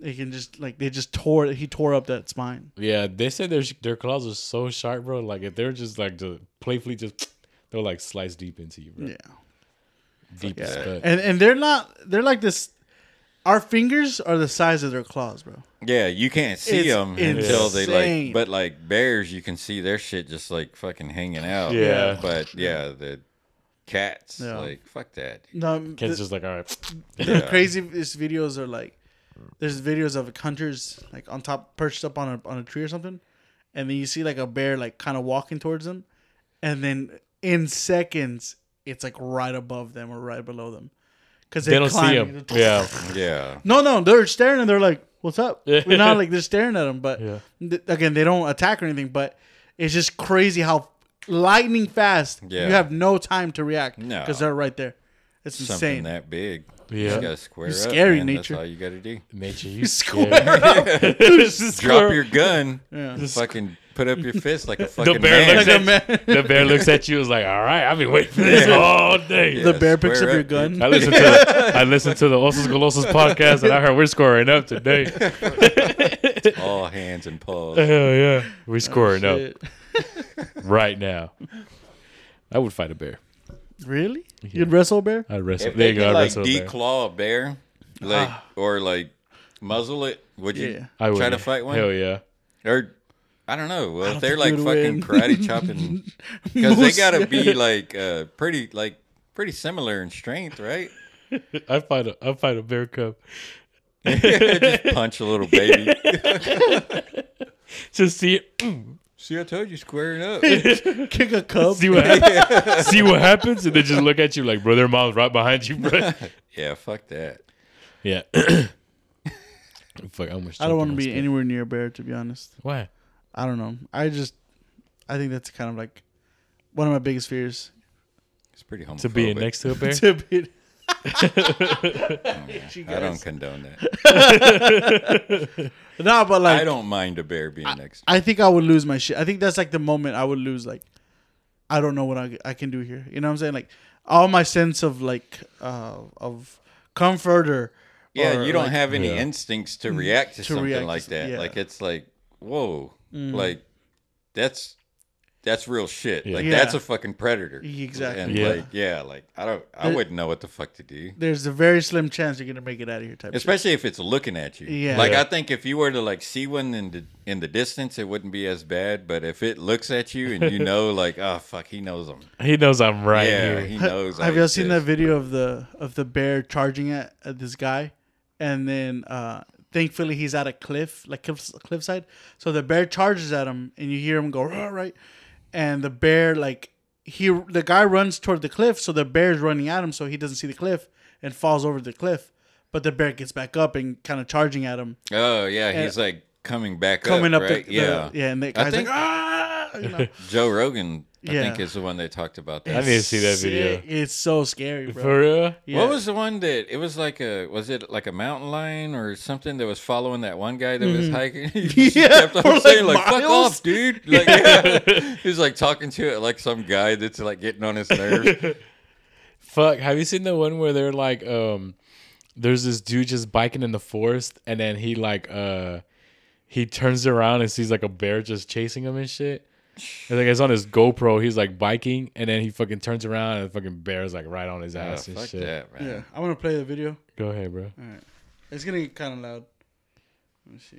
they can just like he tore up that spine. Yeah, they said their claws are so sharp, bro. Like if they're just like playfully they'll like slice deep into you, bro. Yeah, deep as cut. And they're not. They're like this. Our fingers are the size of their claws, bro. Yeah, you can't see them until they like. But like bears, you can see their shit just like fucking hanging out. Yeah. But the cats like fuck that. No, cats just like all right. The craziest videos are like there's videos of hunters like on top perched up on a tree or something, and then you see like a bear like kind of walking towards them, and then in seconds it's like right above them or right below them. Because they don't see them. Yeah. No, they're staring and they're like, "What's up?" We're not like they're staring at them, but again, they don't attack or anything. But it's just crazy how lightning fast you have no time to react because they're right there. It's insane. Something that big. Yeah. You just gotta square up. Scary man. Nature. That's all you gotta do. Nature, you square up. Just drop your gun. Yeah. Just fucking put up your fist like a fucking man. The bear looks at you. Is like, all right, I've been waiting for this all day. Yeah, the bear picks up your gun. I listened to the Osos Golosos podcast, and I heard we're scoring up today. All hands and paws. Hell yeah, we're scoring up right now. I would fight a bear. Really? Yeah. You'd wrestle a bear? I'd wrestle. If they could, like, declaw a bear, like, or like muzzle it, would you try to fight one? Hell yeah. Or I don't know. Well, if they're like fucking karate chopping, because they gotta be like pretty similar in strength, right? I fight a bear cub. Just punch a little baby. Just see, I told you, squaring up. Kick a cub. See what happens, and they just look at you like, bro, their mom's right behind you, bro. Yeah, fuck that. Yeah. Fuck, I don't want to be anywhere near a bear, to be honest. Why? I don't know. I think that's kind of like one of my biggest fears. It's pretty homophobic. To be next to a bear? I don't condone that. No, but like, I don't mind a bear being next to me. I think I would lose my shit. I think that's like the moment I would lose, like, I don't know what I can do here. You know what I'm saying? Like, all my sense of like of comfort or you don't have any instincts to react to something like that. Yeah. Like, it's like, whoa. Mm. Like, that's real shit. Yeah. Like, that's a fucking predator. Exactly. And I wouldn't know what the fuck to do. There's a very slim chance you're gonna make it out of here, type. Especially if it's looking at you. Yeah. Like, I think if you were to like see one in the distance, it wouldn't be as bad. But if it looks at you and you know, like, oh fuck, he knows him. He knows I'm right here. He knows. Have y'all seen that video of the bear charging at this guy, and then thankfully, he's at a cliff, like cliffside. So the bear charges at him, and you hear him go, right? And the bear, like, the guy runs toward the cliff, so the bear's running at him, so he doesn't see the cliff and falls over the cliff. But the bear gets back up and kind of charging at him. Oh, yeah, and he's, like, coming up, right? And the guy's like, ah! You know? Joe Rogan, I think, is the one they talked about that. I need to see that video. It's so scary, bro. For real? Yeah. What was the one that it was like a mountain lion or something that was following that one guy that was hiking? He kept on saying, like, fuck off, dude. Like, he's like talking to it like some guy that's like getting on his nerves. Fuck. Have you seen the one where they're like, there's this dude just biking in the forest, and then he like he turns around and sees like a bear just chasing him and shit. And like, it's on his GoPro. He's like biking, and then he fucking turns around, and the fucking bear's like right on his ass and fuck shit. That, man. Yeah, I want to play the video. Go ahead, bro. All right, it's gonna get kind of loud. Let me see.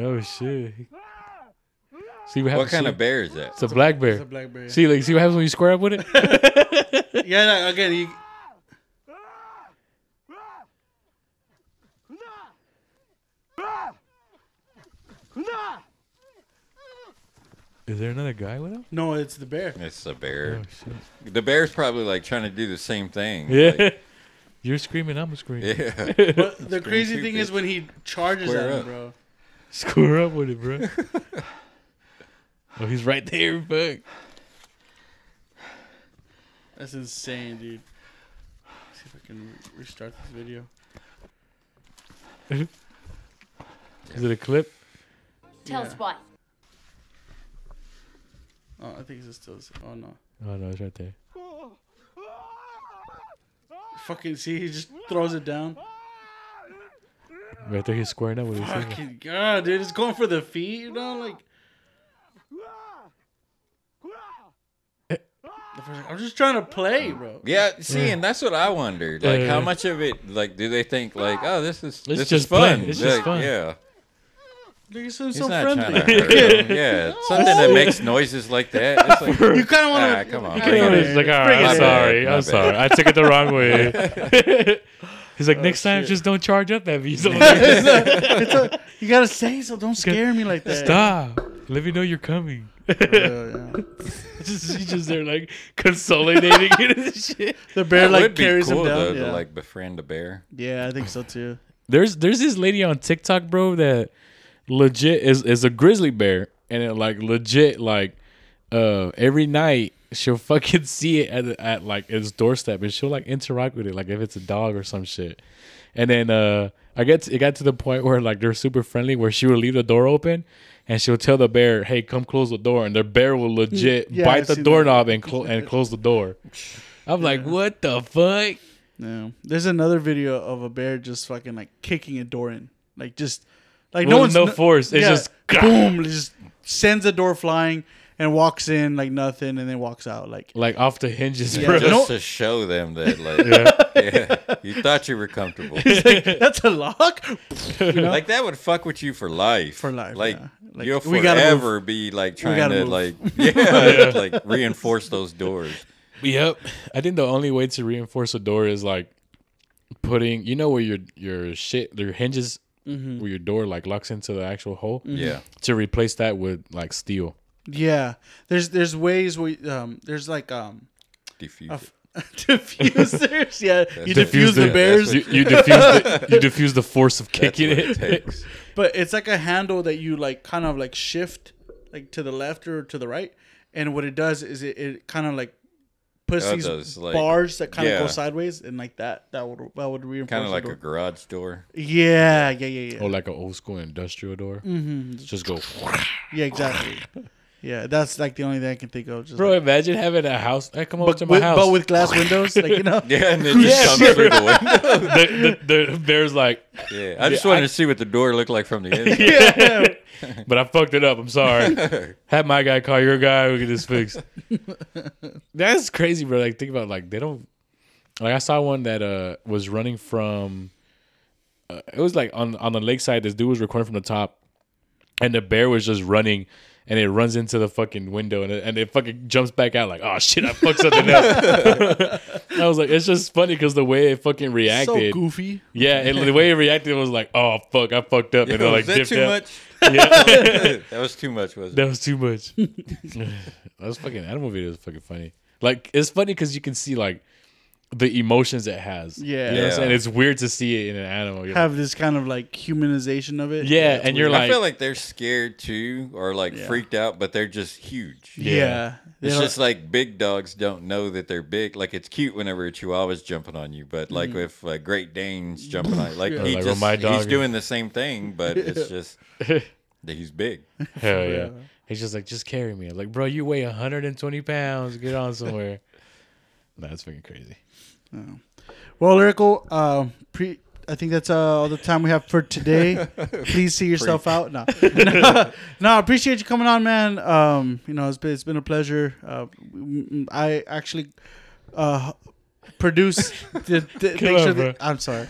Oh shit! See what kind of bear is that? It's a black bear. It's a black bear. See, like, see what happens when you square up with it. Yeah, no, again. Is there another guy with him? No, it's the bear. It's the bear. Oh, shit. The bear's probably like trying to do the same thing. Yeah. Like, you're screaming, I'm screaming. Yeah. But the crazy thing is when he charges at him, bro. Square up with it, bro. Oh, he's right there, fuck. That's insane, dude. Let's see if I can restart this video. Is it a clip? Tell us why. Oh, I think it's still. Oh no. Oh no, it's right there. Fucking see, he just throws it down. Right there, he's squaring up with his. Fucking god, dude, it's going for the feet, you know, like. I'm just trying to play, bro. Yeah, see, and that's what I wondered. Like, how much of it, like, do they think, like, oh, this is fun? It's like, just fun. Yeah. He's so friendly. Yeah, something that makes noises like that. It's like, you kind of want to. Come on. He's like, all right, I'm sorry. I took it the wrong way. He's like, next time, just don't charge up that visa. You gotta say so. Don't scare me like that. Stop. Let me know you're coming. He's just there, like, consolidating and shit. The bear like carries him down. To like befriend a bear. Yeah, I think so too. There's this lady on TikTok, bro, that. Legit is a grizzly bear, and it like legit like every night she'll fucking see it at like its doorstep, and she'll like interact with it like if it's a dog or some shit. And then it got to the point where like they're super friendly, where she would leave the door open and she'll tell the bear, "Hey, come close the door," and the bear will legit bite the doorknob and close the door. I'm like, what the fuck? No, there's another video of a bear just fucking like kicking a door in. Like just like no one's no force. It's just boom. It just sends the door flying and walks in like nothing, and then walks out like off the hinges. Yeah. Just to show them that you thought you were comfortable. Like, that's a lock. You know? Like that would fuck with you for life. For life. Like, yeah. Like you'll forever be like trying to like reinforce those doors. Yep. I think the only way to reinforce a door is like putting, you know, where your hinges, mm-hmm. where your door like locks into the actual hole. Mm-hmm. Yeah. To replace that with like steel. Yeah. There's ways we there's like diffusers. Diffusers. Yeah. You diffuse the bears. You diffuse the force of kicking it. But it's like a handle that you like kind of like shift like to the left or to the right. And what it does is it kind of like puts these bars that kind of go sideways, and like that would reinforce kind of like a garage door. Yeah. Or like an old school industrial door. Mm-hmm. Just go. Yeah, exactly. Yeah, that's like the only thing I can think of. Just bro, like, imagine having a house. Hey, come over to my house, but with glass windows, like you know. Yeah, and then just comes through the window. the bear's like, yeah. I just wanted to see what the door looked like from the inside. Yeah. But I fucked it up. I'm sorry. Have my guy call your guy. We get this fixed. That's crazy, bro. Like think about it, like they don't. Like I saw one that was running from. It was like on the lakeside. This dude was recording from the top, and the bear was just running. And it runs into the fucking window, and it fucking jumps back out like, oh shit, I fucked something up. I was like, it's just funny because the way it fucking reacted, so goofy. Yeah, and the way it reacted was like, oh fuck, I fucked up, and it like dipped out. Yeah, that was too much, wasn't it? That was too much. Those fucking animal videos, fucking funny. Like it's funny because you can see like the emotions it has. Yeah, you know what I'm saying? It's weird to see it in an animal. You know? Have this kind of like humanization of it. Yeah, and you're like, I feel like they're scared too, or like freaked out, but they're just huge. Yeah, it's just like big dogs don't know that they're big. Like it's cute whenever a Chihuahua's jumping on you, but like if Great Dane's jumping on you, like he just he's doing the same thing, but it's just that he's big. Hell yeah, he's just like, just carry me. I'm like, bro, you weigh 120 pounds. Get on somewhere. That's fucking crazy. Oh. Well, Lyrical, I think that's all the time we have for today. Please see yourself out. No, I appreciate you coming on, man. You know, it's been a pleasure. I actually produce. I'm sorry.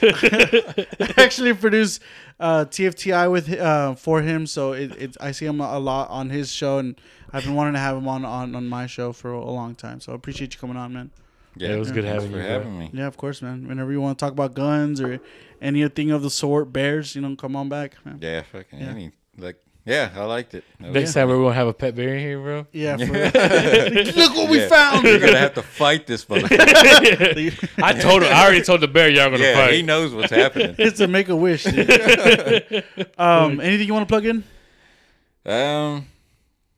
I actually produce TFTI with for him, so I see him a lot on his show, and I've been wanting to have him on my show for a long time. So I appreciate you coming on, man. Yeah, it was good having me. Yeah, of course, man. Whenever you want to talk about guns or anything of the sort, bears, you know, come on back, man. Yeah, fucking any. Like, yeah, I liked it. Next time we're going to have a pet bear here, bro. Yeah. Look what we found. We're going to have to fight this motherfucker. I already told the bear y'all going to fight. Yeah, he knows what's happening. It's a make-a-wish. Anything you want to plug in?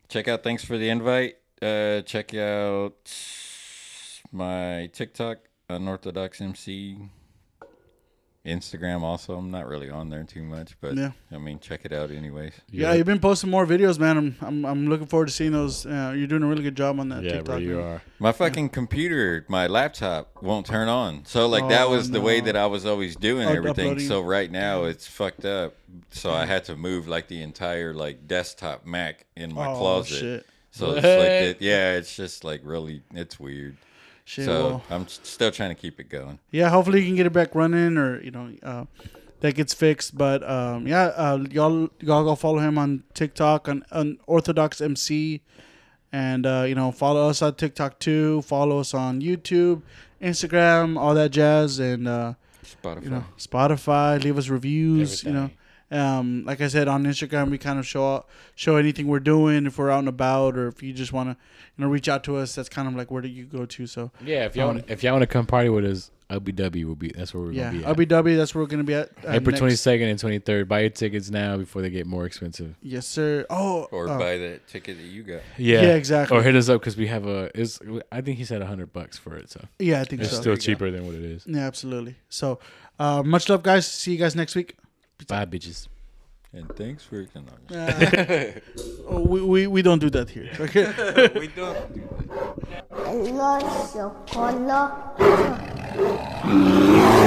Check out Thanks for the Invite. Check out my TikTok, Unorthodox MC, Instagram also. I'm not really on there too much, but I mean, check it out anyways. Yeah, you've been posting more videos, man. I'm looking forward to seeing those. You're doing a really good job on that TikTok. Bro, you are. My fucking computer, my laptop won't turn on. So like that was the way that I was always doing everything. Uploading. So right now it's fucked up. So I had to move like the entire like desktop Mac in my closet. Shit. So it's like it's just like really, it's weird. Shit, so I'm still trying to keep it going. Yeah, hopefully you can get it back running, or you know, that gets fixed. But y'all go follow him on TikTok on Orthodox MC, and you know, follow us on TikTok too. Follow us on YouTube, Instagram, all that jazz, and Spotify. You know, Spotify. Leave us reviews. Everything. You know, like I said, on Instagram we kind of show anything we're doing, if we're out and about, or if you just want to. You know, reach out to us. That's kind of like where do you go to? So yeah, if y'all want to come party with us, UBW will be. That's where we're gonna be. UBW. That's where we're gonna be at. April 22nd and 23rd. Buy your tickets now before they get more expensive. Yes, sir. Or buy the ticket that you got. Yeah, exactly. Or hit us up because we have I think he said $100 for it. So yeah, I think it's still cheaper than what it is. Yeah, absolutely. So much love, guys. See you guys next week. Bye, bitches. And thanks for your we don't do that here. Okay. We don't do that.